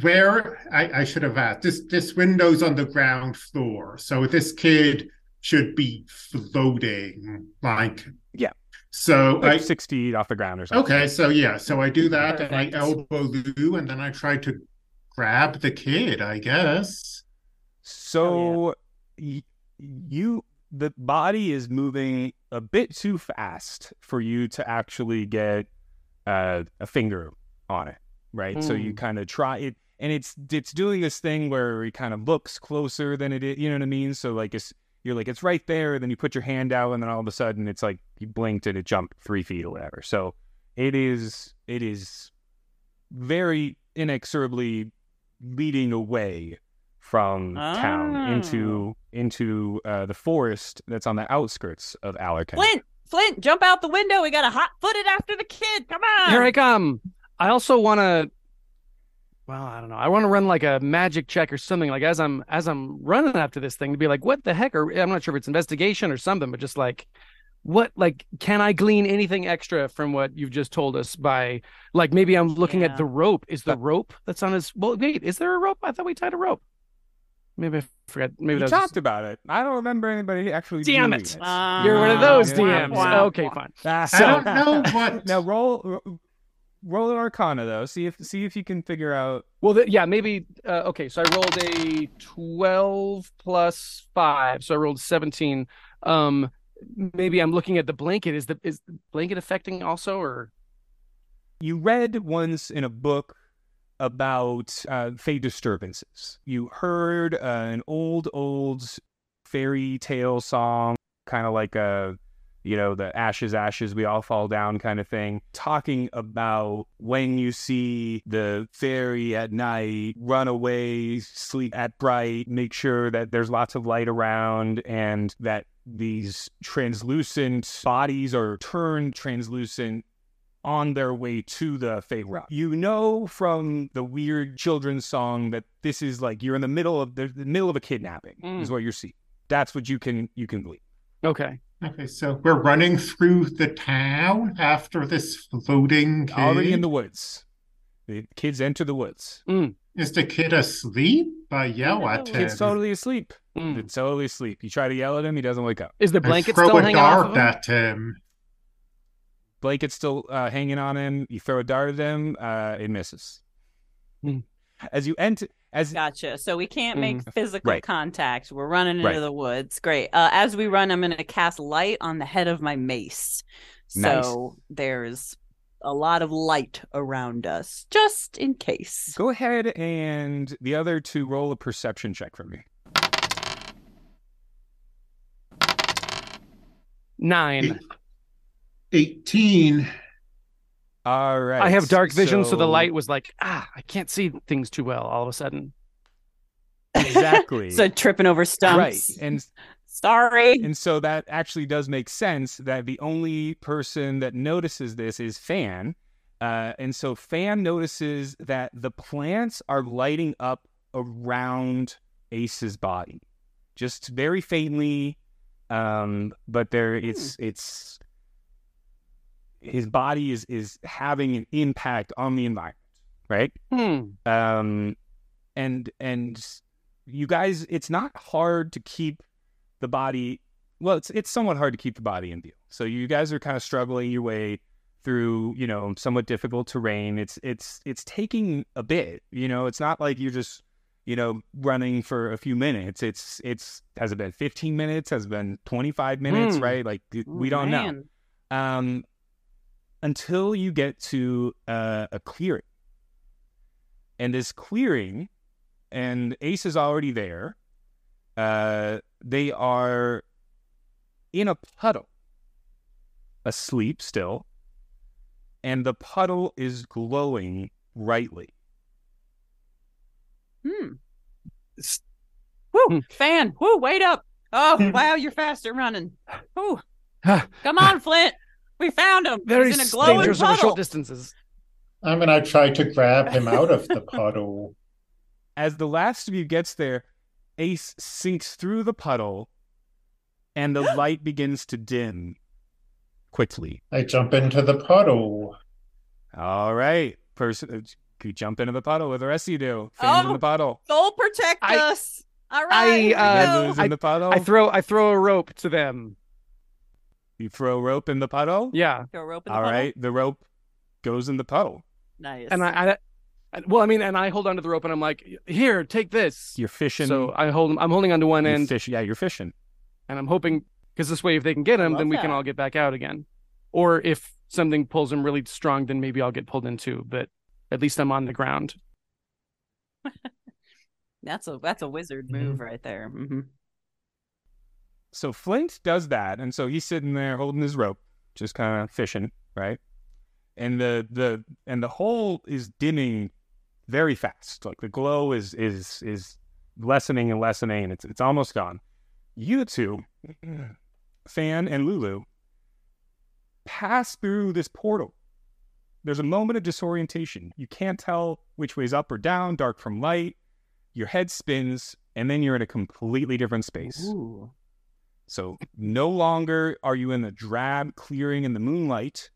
Where? I should have asked. This window's on the ground floor. So this kid should be floating. Like, yeah. So like 60 feet off the ground or something. Okay. So yeah. So I do that. Perfect. And I elbow Lou, and then I try to grab the kid, I guess. So the body is moving a bit too fast for you to actually get a finger on it, right? So you kind of try it, and it's doing this thing where it kind of looks closer than it is, you know what I mean? So like it's right there, and then you put your hand out, and then all of a sudden it's like you blinked and it jumped 3 feet or whatever. So it is very inexorably leading away from town into the forest that's on the outskirts of Alarkin. Flint, jump out the window. We got to hot-foot it after the kid. Come on. Here I come. I also want to, well, I don't know. I want to run like a magic check or something, like as I'm running after this thing, to be like, what the heck? I'm not sure if it's investigation or something, but just like, what, like, can I glean anything extra from what you've just told us by, like, maybe I'm looking at the rope. Is the rope that's on his, well, wait, is there a rope? I thought we tied a rope. Maybe I forgot. Maybe we talked about it. I don't remember anybody actually doing it. You're one of those DMs. Wow. Okay, fine. So, I don't know what. Now roll an Arcana though. See if you can figure out. Well, maybe. Okay, so I rolled a 12 plus 5, so I rolled 17. Maybe I'm looking at the blanket. Is the blanket affecting also, or? You read once in a book about fey disturbances. You heard an old fairy tale song, kind of like a, the ashes we all fall down kind of thing, talking about when you see the fairy at night, run away, sleep at bright, make sure that there's lots of light around, and that these translucent bodies are turned translucent on their way to the Fey Rock. You know from the weird children's song that this is like you're in the middle of a kidnapping is what you're seeing. That's what you can believe. Okay. Okay, so we're running through the town after this floating kid. Already in the woods. The kids enter the woods. Is the kid asleep? I yell at him. Kid's totally asleep. It's totally asleep. You try to yell at him, he doesn't wake up. Is the blanket still hanging off of him? Throw a dart at him. Blanket's still hanging on him. You throw a dart at him, it misses. As you enter, gotcha. So we can't make physical contact. We're running into the woods. Great. As we run, I'm going to cast light on the head of my mace. Nice. So there's a lot of light around us, just in case. Go ahead and the other two roll a perception check for me. 9. 18. All right. I have dark vision, so the light was like, I can't see things too well all of a sudden. Exactly. So tripping over stumps. Right. And sorry. And so that actually does make sense that the only person that notices this is Fan. And so Fan notices that the plants are lighting up around Ace's body. Just very faintly. But there it's his body is having an impact on the environment, right? And you guys, it's not hard to keep the body. Well, it's somewhat hard to keep the body in view. So you guys are kind of struggling your way through, somewhat difficult terrain. It's taking a bit. It's not like you're just running for a few minutes. It's has it been 15 minutes? Has it been 25 minutes? Right? Like we don't know. Until you get to a clearing. And this clearing, and Ace is already there, they are in a puddle, asleep still, and the puddle is glowing brightly. Woo, Fan, woo, wait up. Oh, wow, you're faster running. Woo. Come on, Flint. We found him. He's in a glowing puddle. Dangerous over short distances. I'm going to try to grab him out of the puddle. As the last of you gets there, Ace sinks through the puddle, and the light begins to dim quickly. I jump into the puddle. All right. You jump into the puddle with the rest of you do. Fans in the puddle. They'll protect us. All right. In the puddle. I throw a rope to them. You throw a rope in the puddle? Yeah. Throw a rope in the puddle. All right. The rope goes in the puddle. Nice. And I hold onto the rope and I'm like, here, take this. You're fishing. So I'm holding onto one end. Yeah, you're fishing. And I'm hoping, because this way, if they can get him, then we can all get back out again. Or if something pulls him really strong, then maybe I'll get pulled in too. But at least I'm on the ground. That's a wizard move right there. Mm-hmm. So Flint does that, and so he's sitting there holding his rope, just kind of fishing, right? And the hole is dimming very fast. Like the glow is lessening and lessening, and it's almost gone. You two, Fan and Lulu, pass through this portal. There's a moment of disorientation. You can't tell which way's up or down, dark from light. Your head spins, and then you're in a completely different space. Ooh. So no longer are you in a drab clearing in the moonlight.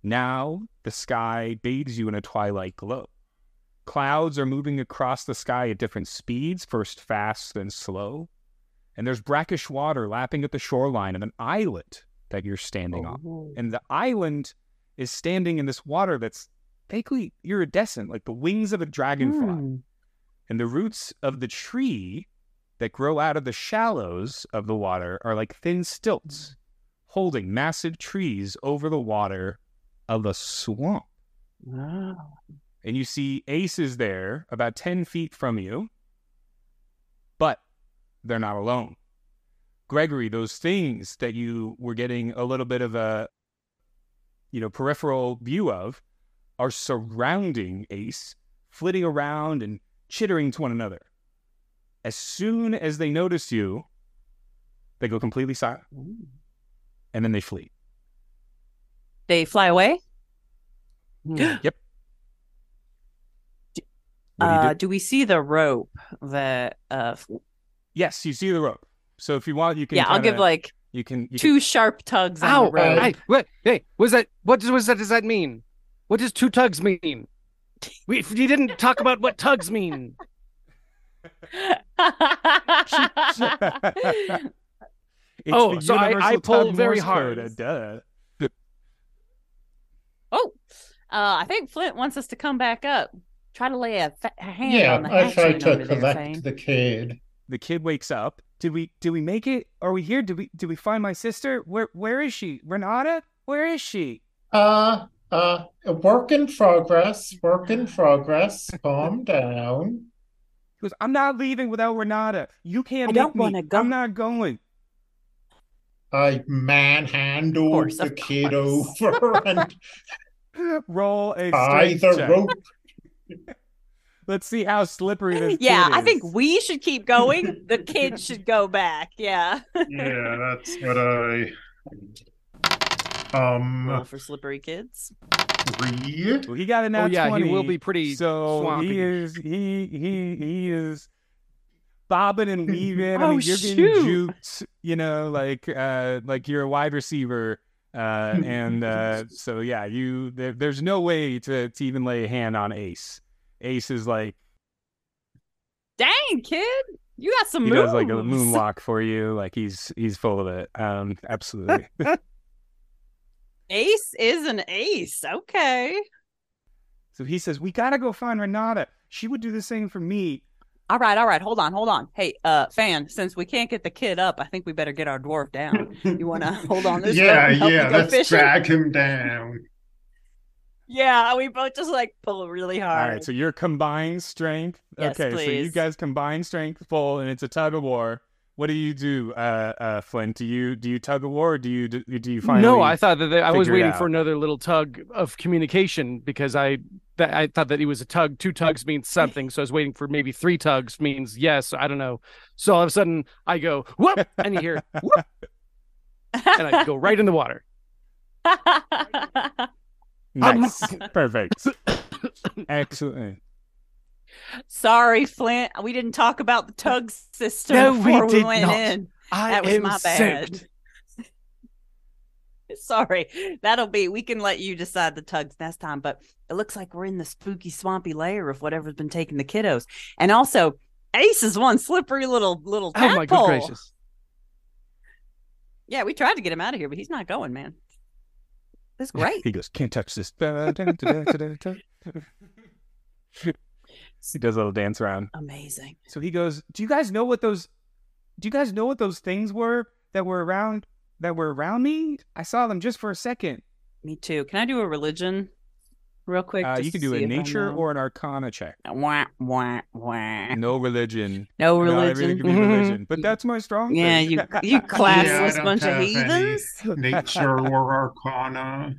Now the sky bathes you in a twilight glow. Clouds are moving across the sky at different speeds, first fast, then slow. And there's brackish water lapping at the shoreline of an islet that you're standing on. And the island is standing in this water that's vaguely iridescent, like the wings of a dragonfly. And the roots of the tree that grow out of the shallows of the water are like thin stilts holding massive trees over the water of the swamp. Wow. And you see Ace is there about 10 feet from you, but they're not alone. Gregory, those things that you were getting a little bit of a, you know, peripheral view of are surrounding Ace, flitting around and chittering to one another. As soon as they notice you, they go completely silent. And then they flee. They fly away? Yep. Do we see the rope that... Yes, you see the rope. So if you want, you can... Yeah, I'll give like two sharp tugs on the rope. Hey, what does that mean? What does two tugs mean? You didn't talk about what tugs mean. So I pulled very hard. I think Flint wants us to come back up. Try to lay a hand on the hatchling. Yeah, I tried to collect the kid. The kid wakes up. Did we make it? Are we here? Did we find my sister? Where is she? Renata? Where is she? Work in progress. Work in progress. Calm down. He goes, I'm not leaving without Renata. You can't make me. Go. I'm not going. I manhandled the kid over and roll a strength check. Rope. Let's see how slippery this kid is. I think we should keep going. The kid should go back. Yeah. Yeah, that's what I... Roll for slippery kids. 3. Well, he got an nat 20. He will be pretty swampy. He is bobbing and weaving. I mean, you're getting juked, like you're a wide receiver. There's no way to even lay a hand on Ace. Ace is like, dang, kid, you got some moves. He does like a moonwalk for you. Like he's full of it. Absolutely. Ace is an ace. Okay. So he says, we got to go find Renata. She would do the same for me. All right. Hold on. Hey, Fan, since we can't get the kid up, I think we better get our dwarf down. You want to hold on this? Let's fishing? Drag him down. Yeah, we both just like pull really hard. All right, so your combined strength. Yes, okay, please. So you guys combined strength pull, and it's a tug of war. What do you do, Flint? Do you tug of war? Or do you finally? No, I thought that I was waiting for another little tug of communication because I thought that it was a tug. 2 tugs means something, so I was waiting for maybe 3 tugs means yes. I don't know. So all of a sudden I go whoop, and you hear whoop, and I go right in the water. Nice, perfect, excellent. Sorry, Flint. We didn't talk about the tug system before we went in. That was my bad. Sorry. We can let you decide the tugs next time, but it looks like we're in the spooky, swampy layer of whatever's been taking the kiddos. And also, Ace is one slippery little tadpole. Oh, my good gracious. Yeah, we tried to get him out of here, but he's not going, man. That's great. He goes, can't touch this. He does a little dance around. Amazing. So he goes, do you guys know what those things were that were around me? I saw them just for a second. Me too. Can I do a religion real quick? You can do a nature or an arcana check. Wah, wah, wah. No religion. Everything can be religion. But that's my strong thing. You classless bunch of heathens. Nature or arcana.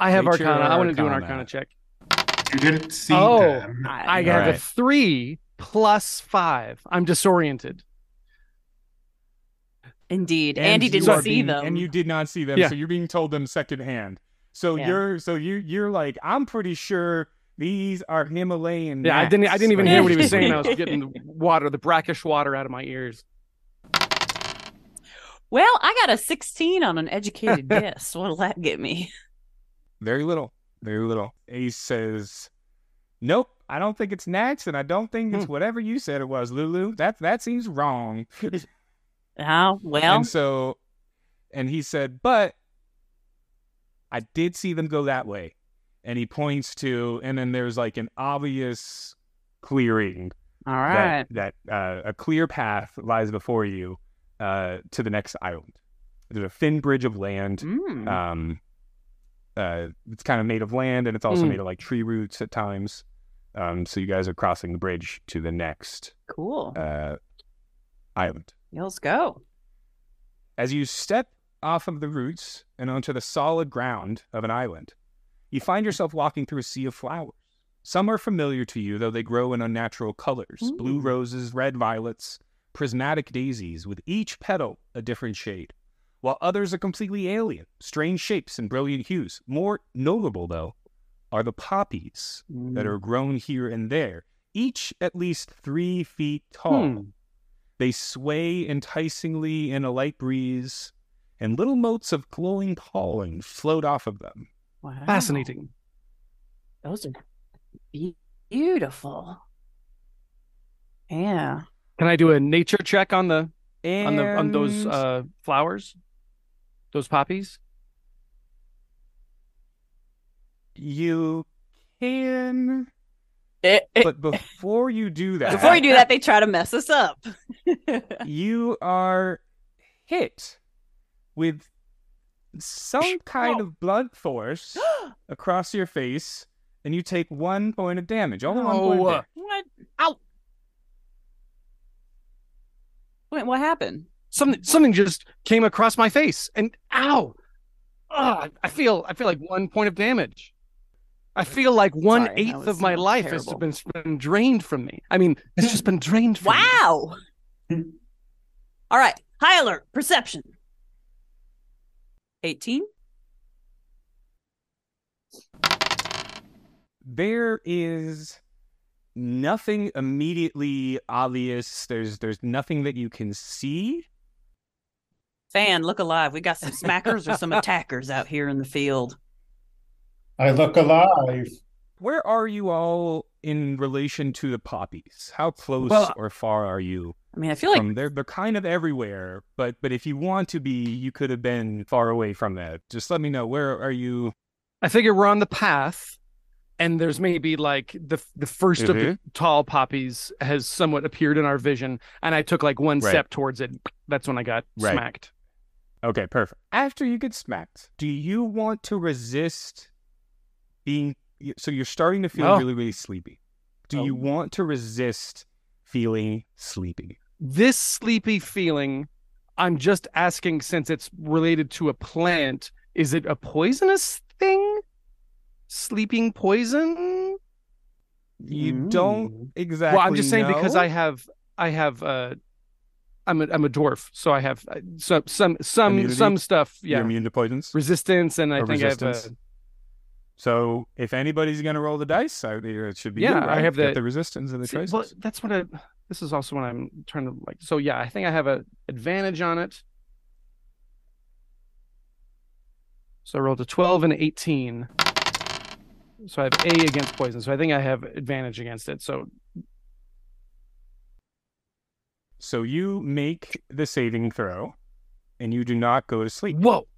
I have arcana. I want to do an arcana check. You didn't see them. I got a 3 plus 5. I'm disoriented. Indeed. And Andy didn't see them. And you did not see them. Yeah. So you're being told them secondhand. So you're like, I'm pretty sure these are Himalayan gnats. Yeah, I didn't even hear what he was saying. I was getting the brackish water out of my ears. Well, I got a 16 on an educated guess. What'll that get me? Very little. Very little. Ace says, nope, I don't think it's Natch, and I don't think it's whatever you said it was, Lulu. That seems wrong. Well. And he said, but I did see them go that way. And he points to, and then there's like an obvious clearing. All right. That a clear path lies before you to the next island. There's a thin bridge of land. It's kind of made of land, and it's also made of like tree roots at times. So you guys are crossing the bridge to the next island. Let's go. As you step off of the roots and onto the solid ground of an island, you find yourself walking through a sea of flowers. Some are familiar to you, though they grow in unnatural colors. Blue roses, red violets, prismatic daisies, with each petal a different shade. While others are completely alien, strange shapes and brilliant hues. More notable, though, are the poppies that are grown here and there, each at least 3 feet tall. They sway enticingly in a light breeze, and little motes of glowing pollen float off of them. Wow. Fascinating. Those are beautiful. Yeah. Can I do a nature check on the on those flowers? Those poppies? You can. But before you do that, they try to mess us up. You are hit with some kind of blunt force across your face, and you take 1 point of damage. Only 1 point of damage. What? Ow! Wait, what happened? Something just came across my face, and ow! Ugh, I feel like 1 point of damage. I feel like one-eighth of my life has been drained from me. I mean, it's just been drained from me. Wow! All right. High alert. Perception. 18. There is nothing immediately obvious. There's nothing that you can see. Fan, look alive. We got some smackers or some attackers out here in the field. I look alive. Where are you all in relation to the poppies? How close or far are you? I mean, I feel like they're kind of everywhere, but if you want to be, you could have been far away from that. Just let me know. Where are you? I figure we're on the path, and there's maybe like the first of the tall poppies has somewhat appeared in our vision, and I took like one step towards it. That's when I got smacked. Okay, perfect. After you get smacked, do you want to resist... So you're starting to feel really, really sleepy. Do you want to resist feeling sleepy? This sleepy feeling, I'm just asking, since it's related to a plant, is it a poisonous thing? Sleeping poison? You don't exactly. Well, I'm just saying because I have I'm a dwarf, so I have some stuff. Yeah, you're immune to poisons, resistance, and I have. So if anybody's going to roll the dice, it should be you, right? I have the resistance and the traces. Well, that's what this is also when I'm trying to like. So yeah, I think I have an advantage on it. So I rolled a 12 and an 18. So I have A against poison. So I think I have advantage against it. So you make the saving throw, and you do not go to sleep. Whoa,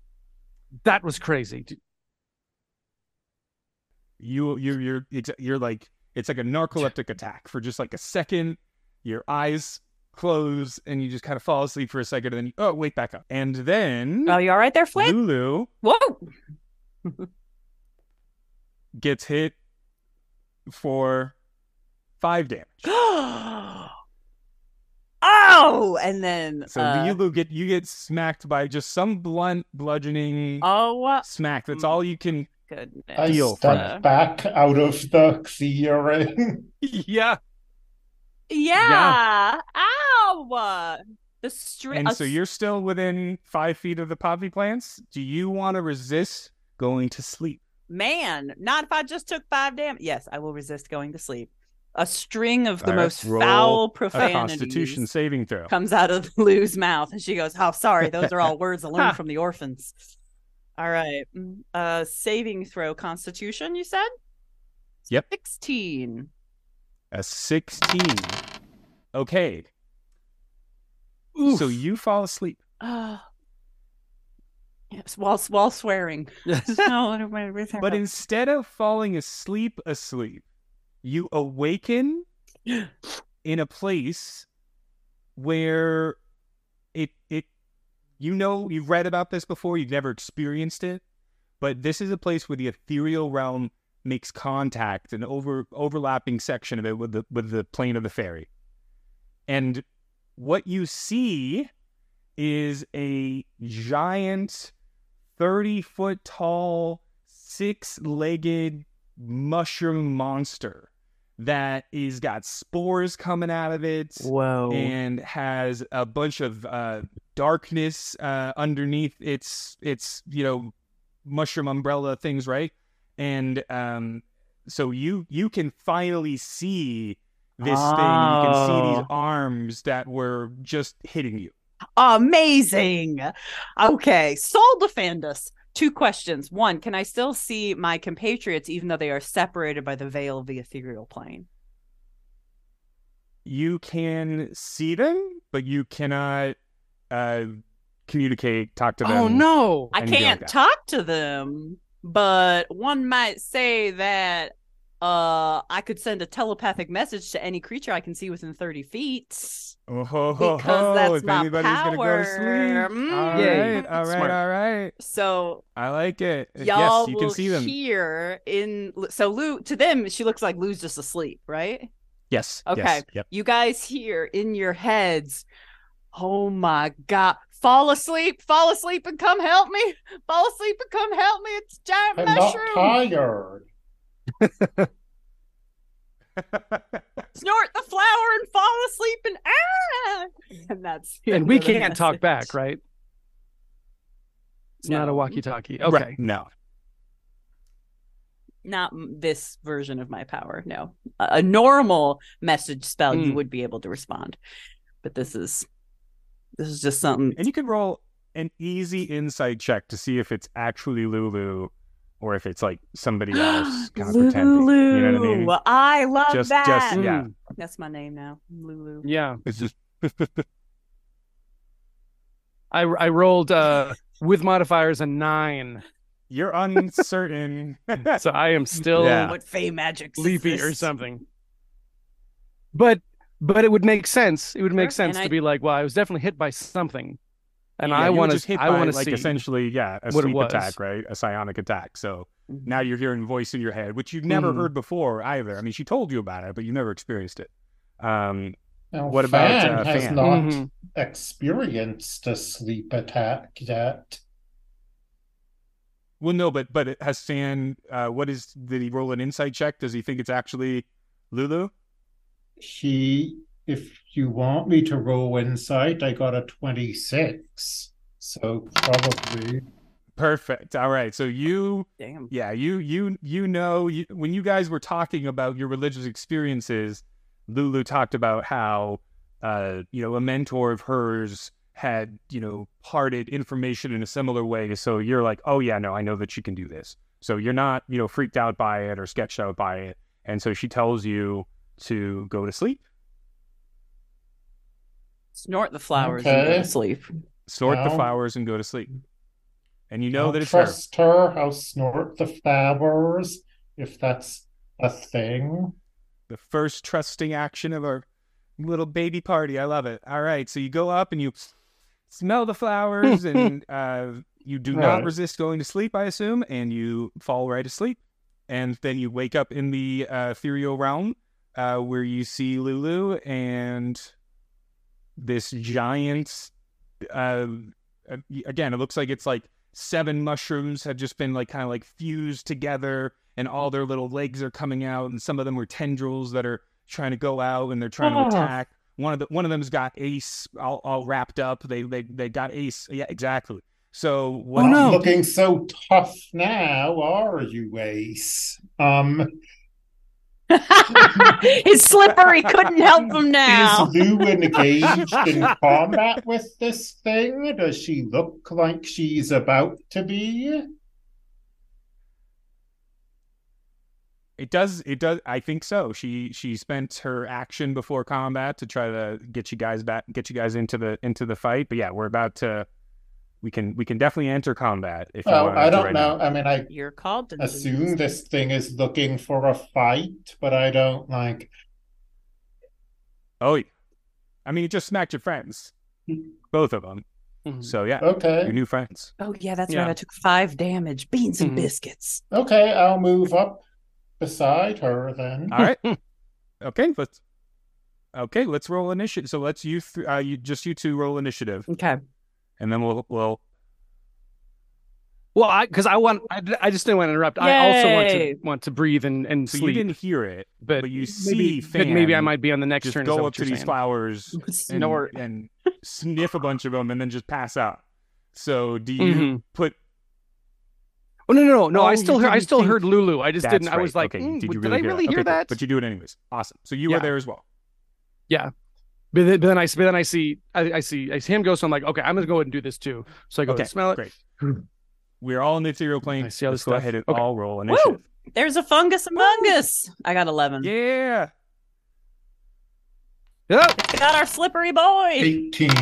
that was crazy. You're like, it's like a narcoleptic attack for just like a second. Your eyes close and you just kind of fall asleep for a second, and then wake back up. And then you all right there, Flint? Lulu, whoa, gets hit for 5 damage. And then Lulu you get smacked by just some blunt bludgeoning smack. That's all you can. Goodness. I stepped back out of the urine. Yeah. Ow! The stress. And so you're still within 5 feet of the poppy plants. Do you want to resist going to sleep? Man, not if I just took 5 damage. Yes, I will resist going to sleep. a string of the most foul profanity. Constitution saving throw comes out of Lou's mouth, and she goes, "Oh, sorry, those are all words I learned from the orphans." All right, saving throw, Constitution. You said, "Yep." 16. A 16. Okay. Oof. So you fall asleep. Yes, while swearing. But instead of falling asleep, you awaken in a place where you've read about this before, you've never experienced it, but this is a place where the ethereal realm makes contact, an overlapping section of it with the plane of the fairy. And what you see is a giant 30-foot tall, 6-legged mushroom monster that is got spores coming out of it. Whoa. And has a bunch of darkness underneath its mushroom umbrella things, right? And so you can finally see this thing. You can see these arms that were just hitting you. Amazing. Okay, Sol Defendus. 2 questions. 1, can I still see my compatriots even though they are separated by the veil of the ethereal plane? You can see them, but you cannot communicate, talk to them. Oh no, I can't talk to them. But one might say that I could send a telepathic message to any creature I can see within 30 feet. Because that's my power. Go to sleep. All right. So I like it. Yes, you can see them. So Lou, to them, she looks like Lou's just asleep, right? Yes. Okay. Yes, yep. You guys hear in your heads, oh my God. Fall asleep and come help me. Fall asleep and come help me. It's a giant mushroom. I'm not tired. Snort the flower and fall asleep and and we can't talk back, right? It's not a walkie-talkie. Okay, right. No, not this version of my power. No, a normal message spell you would be able to respond, but this is just something. And you could roll an easy insight check to see if it's actually Lulu. Or if it's like somebody else kind of pretending. You know what I mean? Well, I love that. Yeah. That's my name now. Lulu. Yeah. It's just I rolled with modifiers a 9. You're uncertain. So I am still what fey magic leapy or something. But it would make sense. It would make sense to be like, well, I was definitely hit by something. And yeah, I want to see essentially, a sweep attack, right? A psionic attack. So now you're hearing a voice in your head, which you've never heard before either. I mean, she told you about it, but you never experienced it. What about Fan? Has Fan? Not experienced a sleep attack yet. Well, no, but it has Fan. Did he roll an insight check? Does he think it's actually Lulu? If you want me to roll insight, I got a 26. So probably. Perfect. All right. So you, when you guys were talking about your religious experiences, Lulu talked about how, a mentor of hers had, parted information in a similar way. So you're like, oh yeah, no, I know that she can do this. So you're not, freaked out by it or sketched out by it. And so she tells you to go to sleep. Snort the flowers and go to sleep. The flowers and go to sleep. And you know that it's trust her. I'll snort the flowers if that's a thing. The first trusting action of our little baby party. I love it. All right. So you go up and you smell the flowers and you do not resist going to sleep, I assume. And you fall right asleep. And then you wake up in the ethereal realm where you see Lulu and... this giant, again, it looks like it's like 7 mushrooms have just been like kind of like fused together, and all their little legs are coming out, and some of them were tendrils that are trying to go out and they're trying to attack. One of them's got Ace all wrapped up. They got Ace. Yeah, exactly. So what? Looking so tough now, are you, Ace? His slippery couldn't help him now. Is Lou engaged in combat with this thing? Does she look like she's about to be? It does. I think so. She spent her action before combat to try to get you guys back, get you guys into the fight. But yeah, we're about to. We can definitely enter combat. If well, you want I don't right know. Now. I mean, I You're called to assume this thing is looking for a fight, but I don't like. Oh, I mean, you just smacked your friends, both of them. Mm-hmm. So yeah, okay, your new friends. Oh yeah, that's right. I took 5 damage. Beans and biscuits. Okay, I'll move up. Beside her, then. All right. Okay, let's roll initiative. So let's you two roll initiative. Okay. And then we'll. Well, I just didn't want to interrupt. Yay! I also want to breathe and so sleep. You didn't hear it, but you see. Maybe I might be on the next just turn. Go up to these flowers and sniff a bunch of them, and then just pass out. So do you put? Oh no! Oh, I still heard Lulu. I just that's didn't. Right. I was like, okay, did I really hear that? But you do it anyways. Awesome. So you were there as well. Yeah, but then I see him go. So I'm like, okay, I'm gonna go ahead and do this too. So I go and smell it. Great. We're all in the ethereal plane. I see all this stuff. Go ahead and all roll initiative. Woo! There's a fungus among us. I got 11. Yeah. Yep. We got our slippery boy. 18.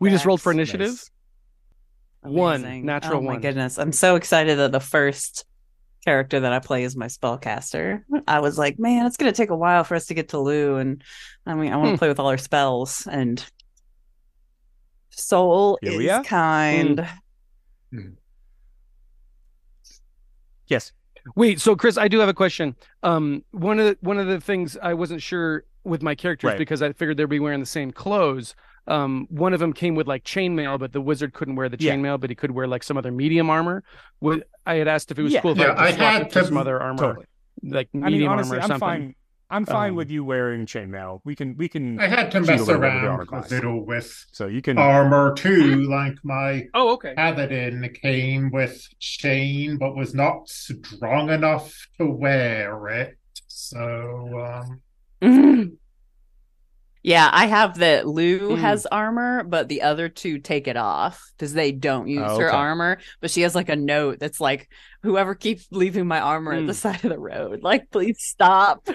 We just rolled for initiative. Nice. 1 natural 1. Oh my goodness! I'm so excited that the first character that I play is my spellcaster. I was like, man, it's gonna take a while for us to get to Lou, and I mean, I want to play with all her spells. And soul is kind. Mm. Yes. Wait. So, Chris, I do have a question. One of the things I wasn't sure with my characters because I figured they'd be wearing the same clothes. One of them came with like chainmail, but the wizard couldn't wear the chainmail, but he could wear like some other medium armor. I had asked if it was cool. Yeah, I had to some other armor, totally. Like medium honestly, armor or something. I'm fine with you wearing chainmail. We can. I had to mess around a little with so you can armor too. Like my paladin came with chain, but was not strong enough to wear it. So. Yeah, I have that Lou has armor, but the other two take it off because they don't use her armor. But she has like a note that's like, whoever keeps leaving my armor at the side of the road, like, please stop.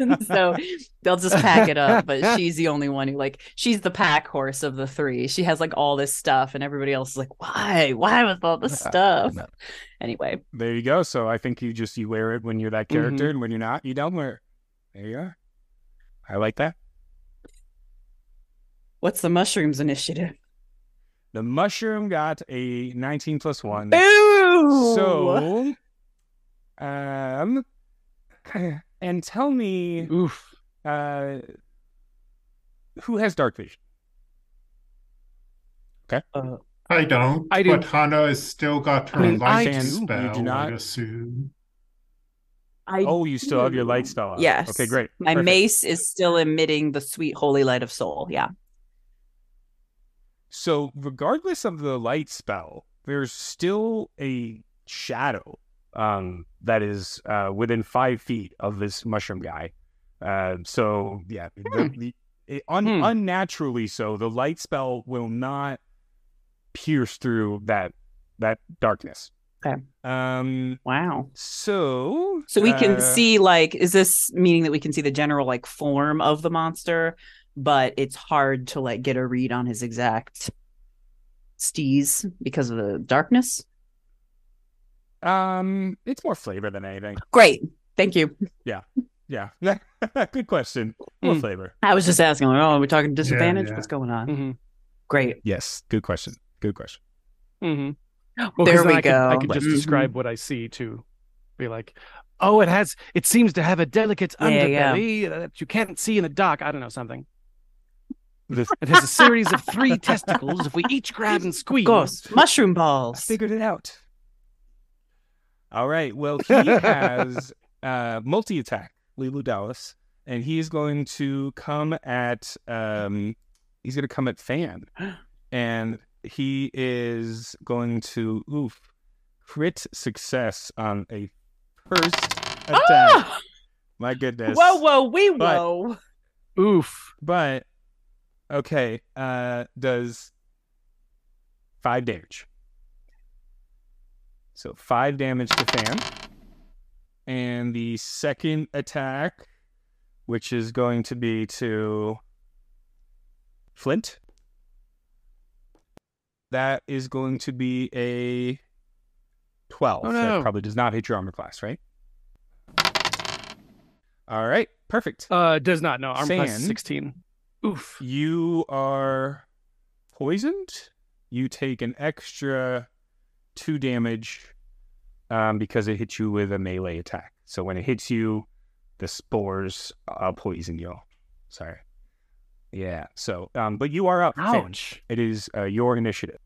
And so they'll just pack it up. But she's the only one who like, she's the pack horse of the three. She has like all this stuff and everybody else is like, why with all this stuff? No. Anyway. There you go. So I think you wear it when you're that character and when you're not, you don't wear it. There you are. I like that. What's the mushrooms initiative? The mushroom got a 19 plus 1. Ooh! So, and tell me, who has dark vision? Okay. I don't. I do. But Hannah has still got her light spell. You do not. I assume. You still have your light spell on. Yes. Okay, great. My mace is still emitting the sweet holy light of soul. Yeah. So regardless of the light spell, there's still a shadow that is within 5 feet of this mushroom guy. So yeah, unnaturally so, the light spell will not pierce through that darkness. Okay. Wow. So we can see like, is this meaning that we can see the general like form of the monster, but it's hard to like get a read on his exact steez because of the darkness? It's more flavor than anything. Great. Thank you. Yeah. Good question. More flavor. I was just asking, like, are we talking disadvantage? Yeah. What's going on? Mm-hmm. Great. Yes. Good question. Mm-hmm. Well, there we go. I could just describe what I see to be like, oh, it seems to have a delicate underbelly that you can't see in the dark. I don't know, something. It has a series of 3 testicles. If we each grab and squeeze. Of course, mushroom balls. I figured it out. All right. Well, he has multi-attack, Lulu Dallas, and he's going to come at Fan. And He is going to crit success on a first attack. Ah! My goodness. Whoa, whoa, whoa. But okay, does 5 damage. So 5 damage to Fan. And the second attack, which is going to be to Flint. That is going to be a 12. Oh, no. That probably does not hit your armor class, right? All right, perfect. Does not, no. Armor class 16. Oof. You are poisoned. You take an extra 2 damage because it hits you with a melee attack. So when it hits you, the spores poison you. Sorry. Yeah. So, but you are up. Ouch. It is your initiative.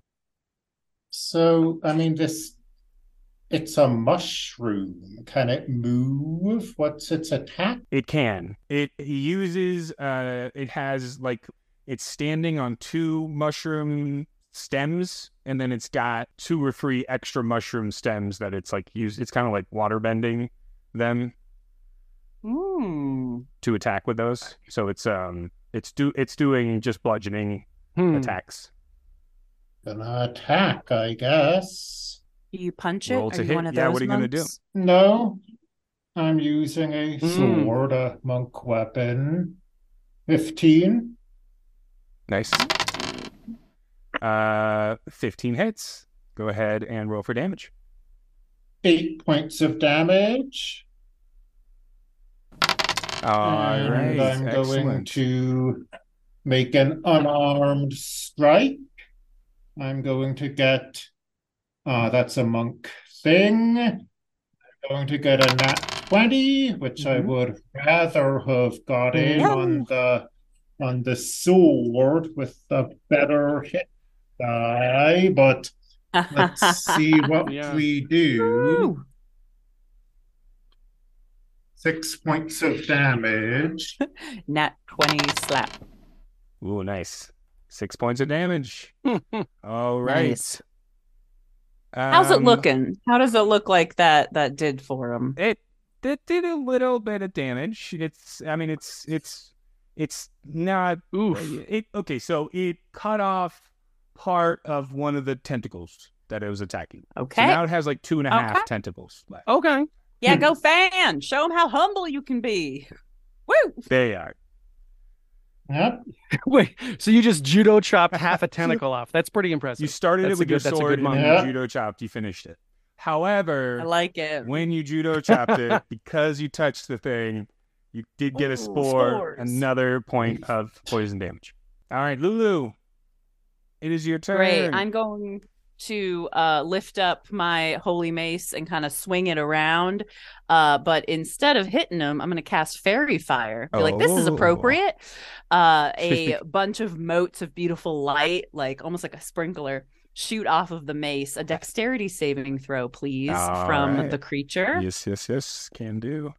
So, I mean, it's a mushroom. Can it move? What's its attack? It can. It uses, it has like, it's standing on 2 mushroom stems, and then it's got 2 or 3 extra mushroom stems that it's like used. It's kind of like water bending them to attack with those. So it's doing just bludgeoning attacks. Gonna attack, I guess. You punch it? Roll to hit. One of those what are you going to do? No, I'm using a sword, a monk weapon. 15. Nice. 15 hits. Go ahead and roll for damage. 8 points of damage. All right. I'm going to make an unarmed strike. I'm going to get... that's a monk thing. I'm going to get a nat 20, which I would rather have gotten on the sword with the better hit die, but let's see what we do. Woo! 6 points of damage. Nat 20 slap. Ooh, nice. 6 points of damage. All right. Nice. How's it looking? How does it look like that did for him? It did a little bit of damage. It's not... Oof. Okay, so it cut off part of one of the tentacles that it was attacking. Okay. So now it has like 2.5 tentacles left. Okay. Yeah, go Fan! Show them how humble you can be. Woo! They are. Yep. Wait, so you just judo chopped half a tentacle off. That's pretty impressive. You started it with your sword and you judo chopped, you finished it. However, I like it. When you judo chopped it, because you touched the thing, you did get a spore, another point of poison damage. All right, Lulu, it is your turn. Great, I'm going to lift up my holy mace and kind of swing it around. But instead of hitting him, I'm going to cast Fairy Fire. Be like, this is appropriate. A bunch of motes of beautiful light, like almost like a sprinkler, shoot off of the mace. A dexterity saving throw, please, from the creature. Yes. Can do.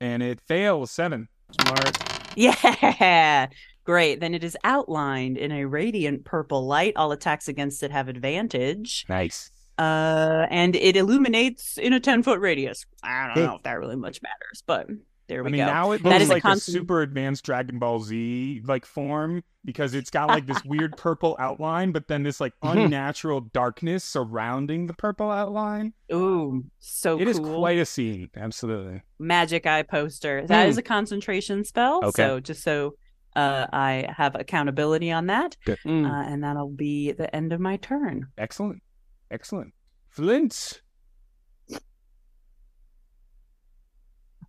And it fails. 7. Smart. Yeah. Great. Then it is outlined in a radiant purple light. All attacks against it have advantage. Nice. And it illuminates in a 10-foot radius. I don't know if that really much matters, but there we go. I mean, now it looks like a super advanced Dragon Ball Z like form, because it's got like this weird purple outline, but then this like unnatural darkness surrounding the purple outline. Ooh, so cool. It is quite a scene. Absolutely. Magic Eye poster. That is a concentration spell. Okay. So just so... I have accountability on that, and that'll be the end of my turn. Excellent. Flint.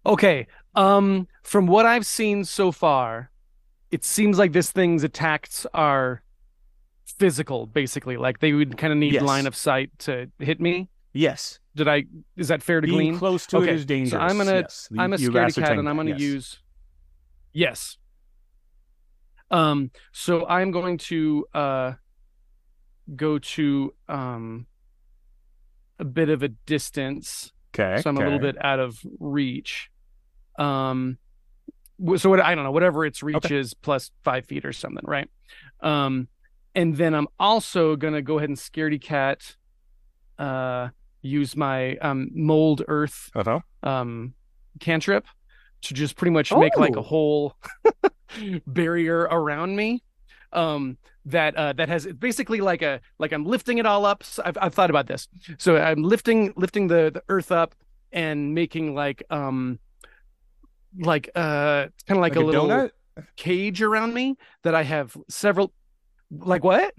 Okay. From what I've seen so far, it seems like this thing's attacks are physical, basically. Like they would kind of need line of sight to hit me. Yes. Is that fair to glean? Being close to it is dangerous. So I'm a scaredy cat, and I'm going to use. Yes. So I'm going to go to a bit of a distance. Okay. So I'm a little bit out of reach. So I don't know, whatever its reach is, plus 5 feet or something, right? And then I'm also going to go ahead and Scaredy Cat, use my mold earth cantrip to just pretty much make like a whole barrier around me. That has basically like I'm lifting it all up. So I've thought about this. So I'm lifting the earth up and making kind of like a little donut cage around me that I have several, like what?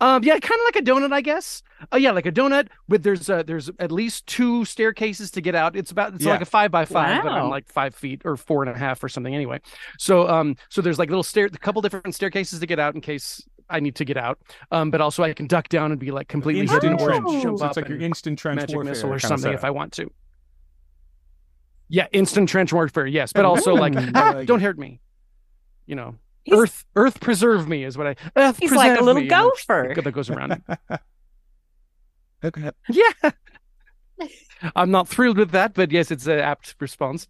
Yeah, kind of like a donut, I guess. Oh yeah, like a donut with there's at least two staircases to get out. It's like a 5x5, but I'm like 5 feet or 4.5 or something anyway. So there's like a couple different staircases to get out in case I need to get out. But also I can duck down and be like completely hidden or jump up. It's like your instant trench magic missile or something if I want to. Yeah, instant trench warfare. Yes, but also like don't hurt me, you know. He's, earth preserve me is what I earth he's like a little gopher that goes around. Okay. Yeah. I'm not thrilled with that, but yes, it's an apt response.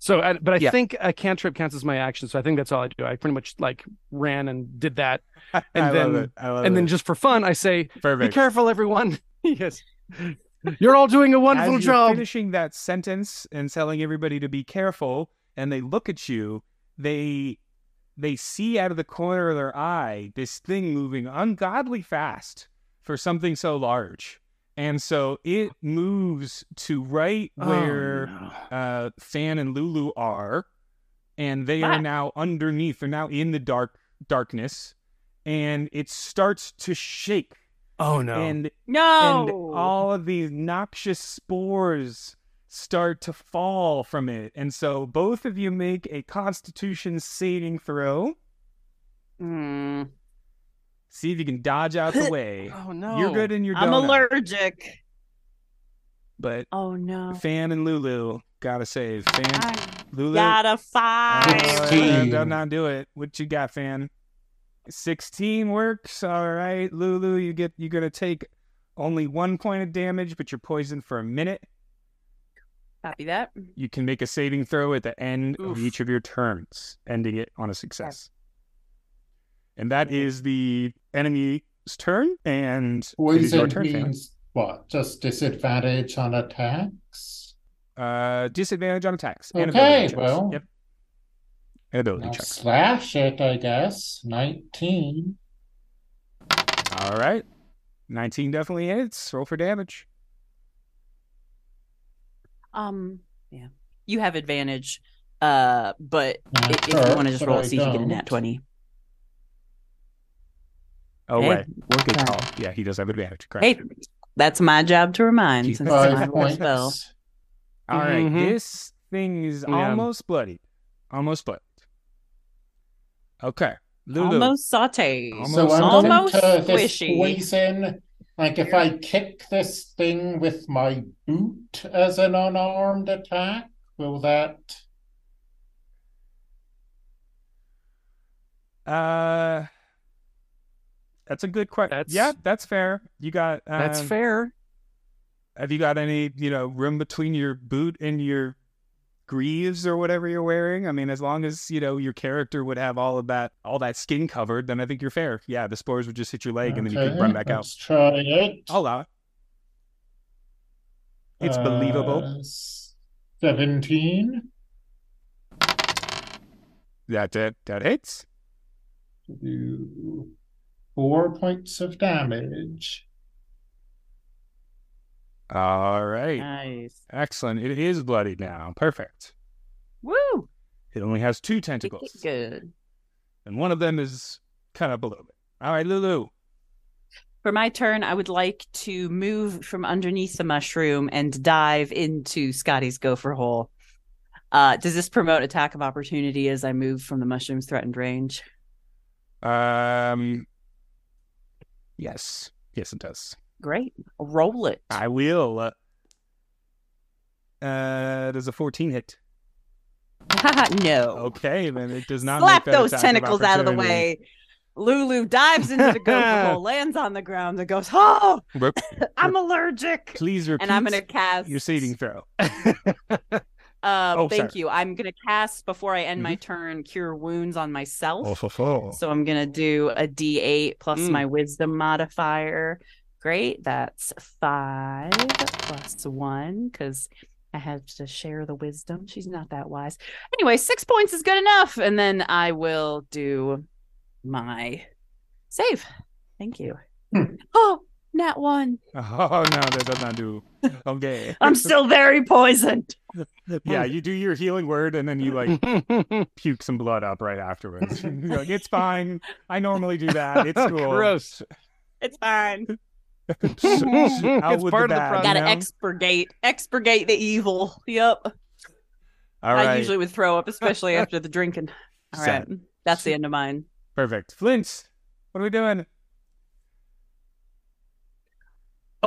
So I think a cantrip counts as my action, so I think that's all I do. I pretty much like ran and did that. And then just for fun I say, perfect. Be careful everyone. Yes. You're all doing a wonderful job. Finishing that sentence and telling everybody to be careful, and they look at you. They see out of the corner of their eye this thing moving ungodly fast for something so large. And so it moves to right where Fan and Lulu are, and they are now underneath. They're now in the darkness, and it starts to shake. Oh, no. And all of these noxious spores start to fall from it. And so both of you make a Constitution saving throw. See if you can dodge out the way. Oh, no. You're good in your donut. I'm allergic. But oh, no. Fan and Lulu gotta save. Lulu got a 5. 16. Don't not do it. What you got, Fan? 16 works. All right. Lulu, you're gonna take only 1 point of damage, but you're poisoned for a minute. Copy that. You can make a saving throw at the end of each of your turns, ending it on a success. Okay. And that is the enemy's turn, and poison means what? Just disadvantage on attacks? Disadvantage on attacks. Okay, well. Yep. Ability check. Slash it, I guess. 19. All right. 19 definitely hits. Roll for damage. Yeah. You have advantage, but if you want to just roll, see if you get a nat 20. Oh, wait. We're good call. Yeah, he does have advantage. Correct. Hey, that's my job to remind. Since it's my spell. All right, this thing is almost bloodied. Almost bloodied. Okay. Lulu. Almost sauteed. Almost squishy. Poison. Like if I kick this thing with my boot as an unarmed attack, will that? That's a good question. Yeah, that's fair. You got that's fair. Have you got any, room between your boot and your greaves or whatever you're wearing? I mean, as long as your character would have all that skin covered, then I think you're fair. Yeah, the spores would just hit your leg, and then you could run back out. Let's try it. I'll allow it. It's believable. 17. That's it. That hits. Do 4 points of damage. All right. Nice. Excellent. It is bloodied now. Perfect. Woo! It only has 2 tentacles. Good. And one of them is kind of below it. All right, Lulu. For my turn, I would like to move from underneath the mushroom and dive into Scotty's gopher hole. Does this promote attack of opportunity as I move from the mushroom's threatened range? Yes. Yes, it does. Great. Roll it. I will. Does a 14 hit? No. Okay, then it does not. Slap those tentacles out of the way. Lulu dives into the gopher hole, lands on the ground, and goes, "Oh, I'm allergic." Please repeat. And I'm going to cast your saving throw. Thank you. I'm going to cast, before I end my turn, Cure Wounds on myself. So I'm going to do a D8 plus my Wisdom modifier. Great. That's 5 plus 1 because I have to share the wisdom. She's not that wise. Anyway, 6 points is good enough. And then I will do my save. Thank you. Oh, nat 1. Oh, no, that does not do. Okay. I'm still very poisoned. Yeah, you do your healing word and then you like puke some blood up right afterwards. You're like, it's fine. I normally do that. It's cool. Gross. It's fine. It's part of the problem. Gotta expurgate the evil. Yep. All right. I usually would throw up, especially after the drinking. All right. That's the end of mine. Perfect. Flint, what are we doing?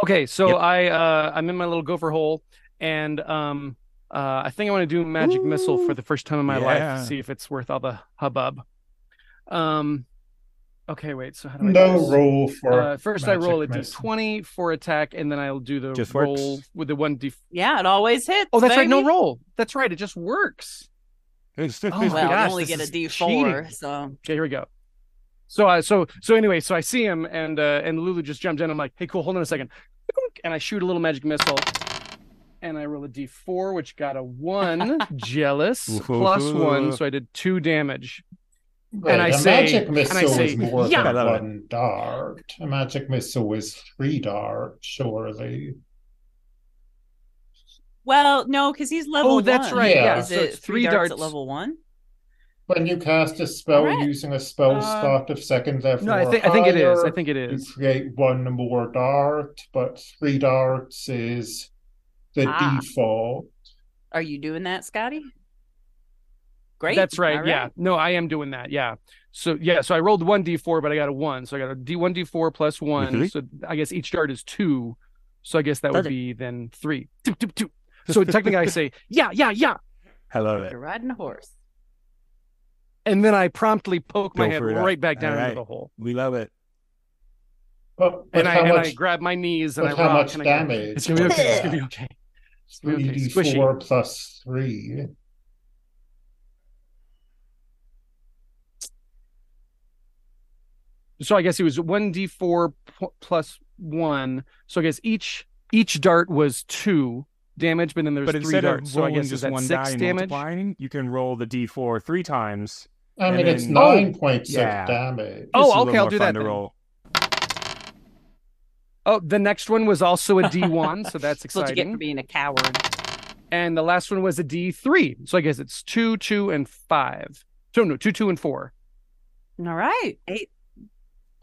Okay, so I'm in my little gopher hole, and I think I want to do Magic Missile for the first time in my life to see if it's worth all the hubbub. Okay, wait. So how do I do this? Roll for first I roll a d20 for attack, and then I'll do the roll with the 1d. Yeah, it always hits. Oh, that's right. No roll. That's right. It just works. I only get a d4. Cheating. So okay, here we go. So anyway, I see him, and Lulu just jumped in. I'm like, hey, cool. Hold on a second, and I shoot a little magic missile, and I roll a d4, which got a 1. Jealous. Plus 1, so I did 2 damage. Wait, and I say, more than 1 dart. A magic missile is 3 dart, surely. Well, no, because he's level 1. Oh, that's right. Yeah. Is it 3 darts at level 1? When you cast a spell using a spell slot of second level I think it is. You create 1 more dart, but 3 darts is the default. Are you doing that, Scotty? Great. That's right. All yeah. Right. No, I am doing that. Yeah. So I rolled 1d4, but I got a 1. So I got a d1d4 plus 1. Mm-hmm. So I guess each dart is 2. So I guess that would be then 3. So technically I say, yeah. Hello there. You're riding a horse. And then I promptly poke my head right back down into the hole. We love it. But I grab my knees and I rock. How much damage? It's going to be okay. 3d4 plus 3. So I guess it was 1d4 plus 1. So I guess each dart was 2 damage, but then there's 3 darts. So I guess it's 1 6 damage. You can roll the d4 3 times. I mean, it's 9 points of damage. Oh, okay, I'll do that. Oh, the next one was also a d1, so that's exciting. That's what you get for being a coward. And the last one was a d3, so I guess it's 2, 2, and 5. So no, 2, 2, and 4. All right, 8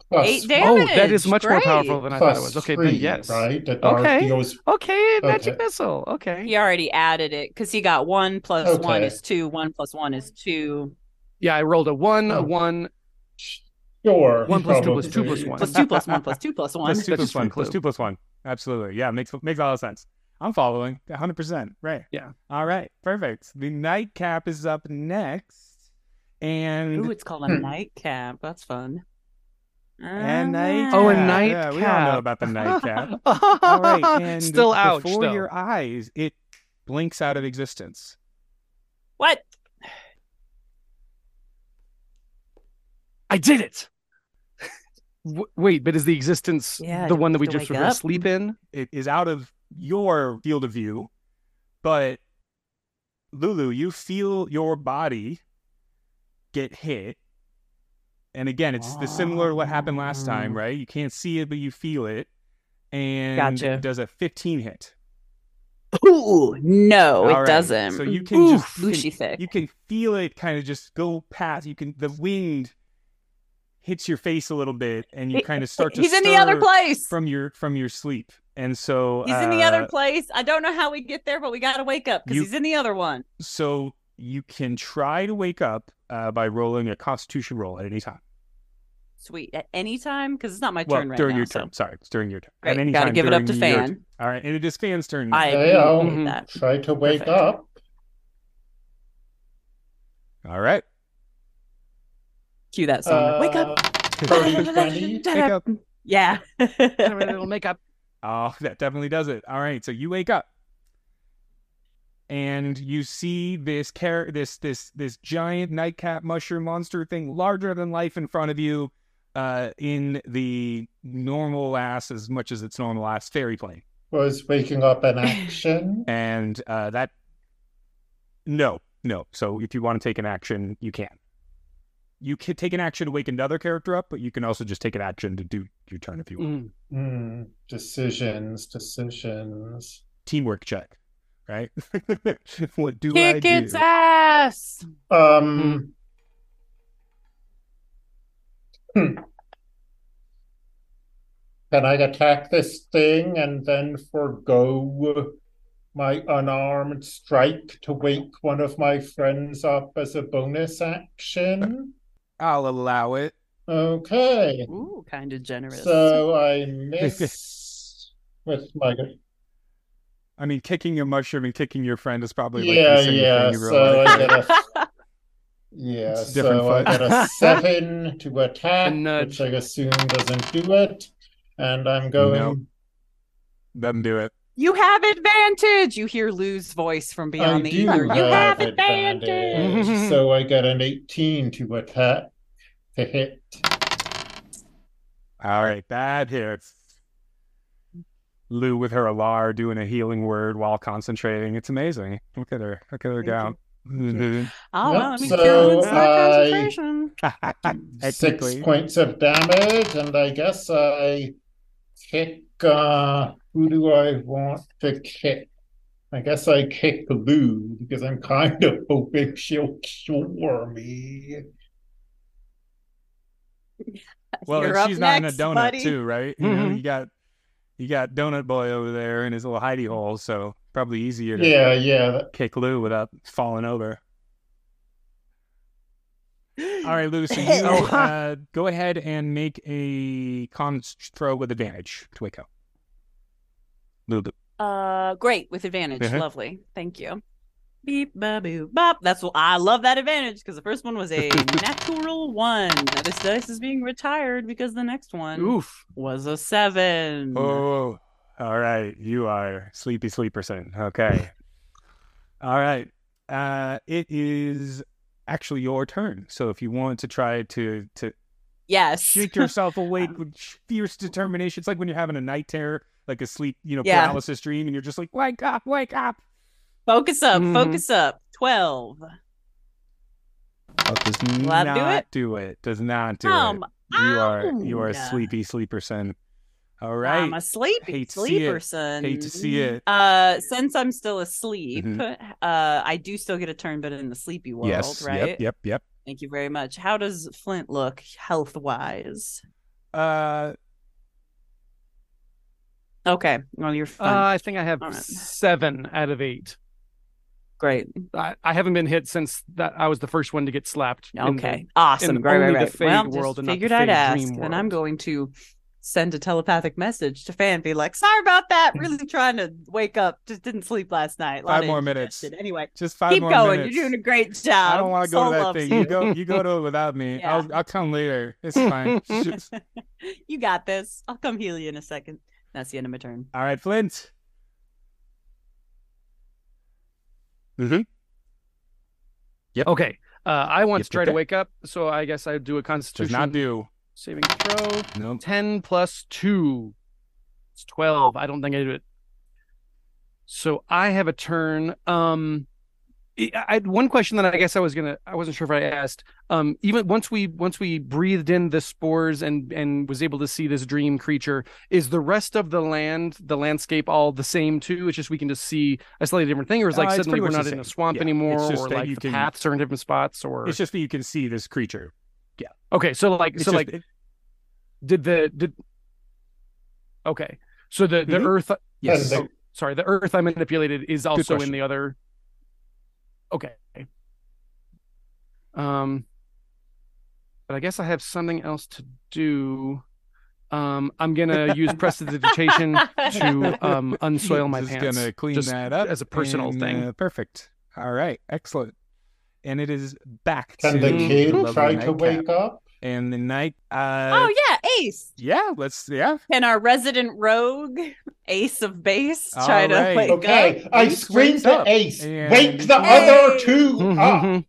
damage. Oh, that is much more powerful than I thought it was. Okay, 3, then yes. Right? Okay, magic missile. Okay. He already added it because he got 1 plus 1 is 2, 1 plus 1 is 2. Yeah, I rolled a 1, a 1. Sure. 1 plus 2 plus 2 plus 1. Plus 2 plus 1 plus 2 plus 1. Plus 2 plus 1 plus 2 plus 1. Absolutely. Yeah, makes a lot of sense. I'm following 100%. Right. Yeah. All right. Perfect. The nightcap is up next. And ooh, it's called a nightcap. That's fun. And a nightcap. Yeah, we all know about the nightcap. All right, and still out. Before your eyes, it blinks out of existence. What? I did it. Wait, but is the existence the one that we just were asleep in? It is out of your field of view, but Lulu, you feel your body get hit. And again, it's similar to what happened last time, right? You can't see it, but you feel it. And it does a 15 hit. Ooh, no, it doesn't. So you can you can feel it kind of just go past. The wind hits your face a little bit, and you kind of start to in the other place from your sleep. And so he's in the other place. I don't know how we get there, but we got to wake up because he's in the other one. So you can try to wake up by rolling a Constitution roll at any time. Sweet, at any time because it's not my turn right now. During your turn, sorry, it's during your turn. Right, you got to give it up to Fan. All right, and it is Fan's turn. I try to wake up. All right. Cue that song. Wake up. Wake up. Yeah. It'll make up. Oh, that definitely does it. All right, so you wake up. and you see this this giant nightcap mushroom monster thing, larger than life, in front of you, in the normal ass, as much as its normal ass, fairy plane. Was waking up an action? And that... No. So if you want to take an action, you can. You can take an action to wake another character up, but you can also just take an action to do your turn if you want. Decisions. Teamwork check, right? What do I do? Kick its ass! Can I attack this thing and then forgo my unarmed strike to wake one of my friends up as a bonus action? I'll allow it. Okay. Ooh, kind of generous. So I miss with my... I mean, kicking a mushroom and kicking your friend is probably like the same thing you realize. I got a 7 to attack, which I assume doesn't do it. And I'm going... Nope. Doesn't do it. You have advantage! You hear Lou's voice from beyond the ether. You have advantage! So I got an 18 to attack to hit. All right, that hits. Lou with her alar doing a healing word while concentrating. It's amazing. Look at her. Look at her go. Mm-hmm. Oh, well, let me kill it. Concentration. 6 points of damage, and I guess I kick. Who do I want to kick? I guess I kick Lou because I'm kind of hoping she'll cure me. Well, if she's not next, in a donut, buddy. Too, right? You know, you got Donut Boy over there in his little hidey hole, so probably easier to kick Lou without falling over. All right, Lou, so you go ahead and make a con throw with advantage to wake up. Lou. Great, with advantage. Uh-huh. Lovely. Thank you. Beep, ba, boo, bop. That's what I love, that advantage, because the first one was a natural 1. Now this dice is being retired because the next one was a 7. Oh, all right. You are sleepy sleeperson. Okay. All right. It is actually your turn. So if you want to try to shake yourself awake with fierce determination, it's like when you're having a night terror, like a sleep, paralysis dream, and you're just like, wake up. Focus up. 12. Does not do it. You are a sleepy sleeperson. All right. I'm a sleepy sleeperson. Hate to see it. Since I'm still asleep, I do still get a turn, but in the sleepy world, right? Yep. Thank you very much. How does Flint look health-wise? Okay. Well, you're fine. I think I have 7 out of 8. Great. I haven't been hit since that. I was the first one to get slapped. Okay. Awesome. Right. Well, world just figured I'd ask, and I'm going to send a telepathic message to Fan. Be like, sorry about that. Really trying to wake up. Just didn't sleep last night. 5 more minutes. Anyway, just 5 more minutes. Keep going. You're doing a great job. I don't want to go to that thing. You go to it without me. Yeah. I'll come later. It's fine. You got this. I'll come heal you in a second. That's the end of my turn. All right, Flint. Yep. Okay. I want to try to wake up, so I guess I do a Constitution. Does not do. Saving throw. No. 10 plus 2. It's 12. I don't think I do it. So I have a turn. I had one question that I guess I wasn't sure if I asked. Even once we breathed in the spores and was able to see this dream creature, is the rest of the landscape all the same too? It's just we can just see a slightly different thing, or is like suddenly we're not in a swamp anymore, or like the paths are in different spots, or it's just that you can see this creature. Yeah. Okay. So like it's So the earth. Yes. Sorry, the earth I manipulated is also in the other. Okay. But I guess I have something else to do. I'm gonna use prestidigitation to unsoil my pants. Just gonna clean that up as a personal thing. Perfect. All right. Excellent. And it is back to. Can the kid try to wake up? And the night. Oh yeah, Ace. Yeah, let's. Yeah. And our resident rogue, Ace of Base, try to wake up. I screamed to Ace, and... wake the other two up.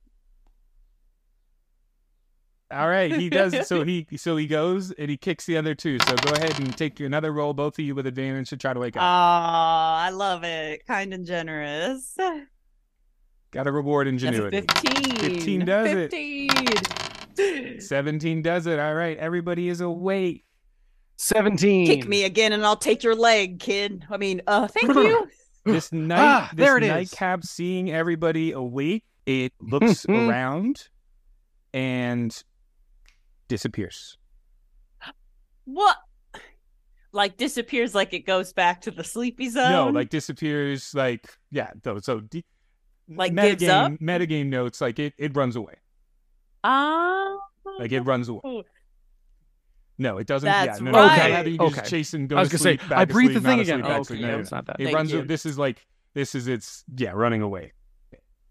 All right, he does. So he goes and he kicks the other two. So go ahead and take another roll, both of you with advantage to try to wake up. Oh, I love it. Kind and generous. Got to reward ingenuity. That's 15. 15 does 15. It. 17 does it. All right, everybody is awake. 17. Kick me again, and I'll take your leg, kid. I mean, thank you. This night, there it is. Nightcap seeing everybody awake. It looks around and disappears. What? Like disappears, like it goes back to the sleepy zone? No, like disappears, like like gives up? Metagame notes, like it runs away. Like it runs away. No, it doesn't. That's right. No, okay. Chasing, I was gonna say, I breathe the thing again. Oh, okay. No, it's not that. It runs. This is running away.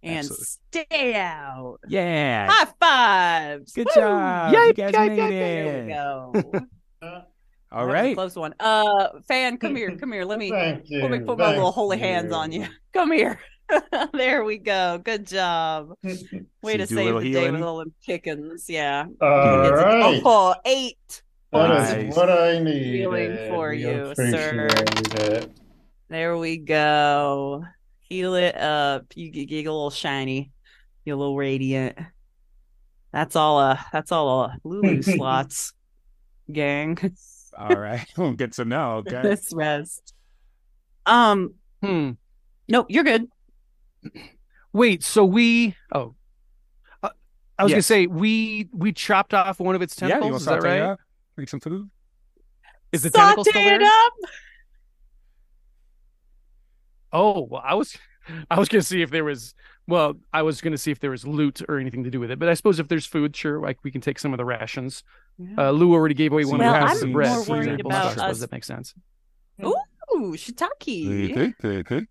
And absolutely. Stay out. Yeah. High fives. Good job. Yay, you guys made it. There we go. All right. Close one. Fan, come here. Come here. Let me put my little holy hands on you. Come here. There we go. Good job. Way to save the day with all them chickens. Yeah. All right. Oh, 8. That's what I need. Healing for you, sir. There we go. Heal it up. You get a little shiny. You're a little radiant. That's all Lulu slots, gang. All right. We'll get to know. Okay. This rest. Nope, you're good. Wait, so we I was gonna say we chopped off one of its tentacles. Yeah, you want to saute it up? Make some food. Is the tentacle still there? Saute it up. Oh well, I was gonna see if there was. Well, I was gonna see if there was loot or anything to do with it. But I suppose if there's food, sure, like we can take some of the rations. Yeah. Lou already gave away one of the some bread. More worried about us. That makes sense. Ooh, shiitake.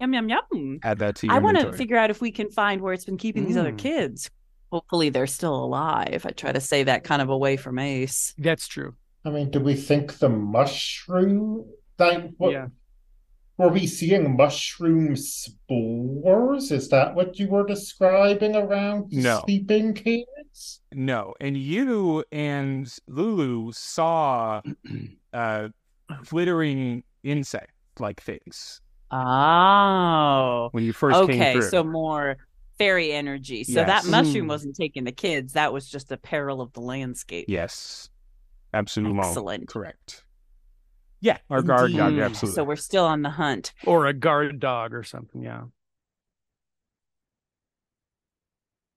Yum yum yum. Add that to your inventory. I want to figure out if we can find where it's been keeping these other kids. Hopefully, they're still alive. I try to say that kind of away from Ace. That's true. I mean, do we think the mushroom? Were we seeing mushroom spores? Is that what you were describing around sleeping kids? No. And you and Lulu saw flittering insect-like things. Oh. When you first came through. Okay, so more fairy energy. So that mushroom wasn't taking the kids. That was just a peril of the landscape. Yes. Absolutely. Excellent. Correct. Yeah, our guard dog, absolutely. So we're still on the hunt. Or a guard dog or something, yeah.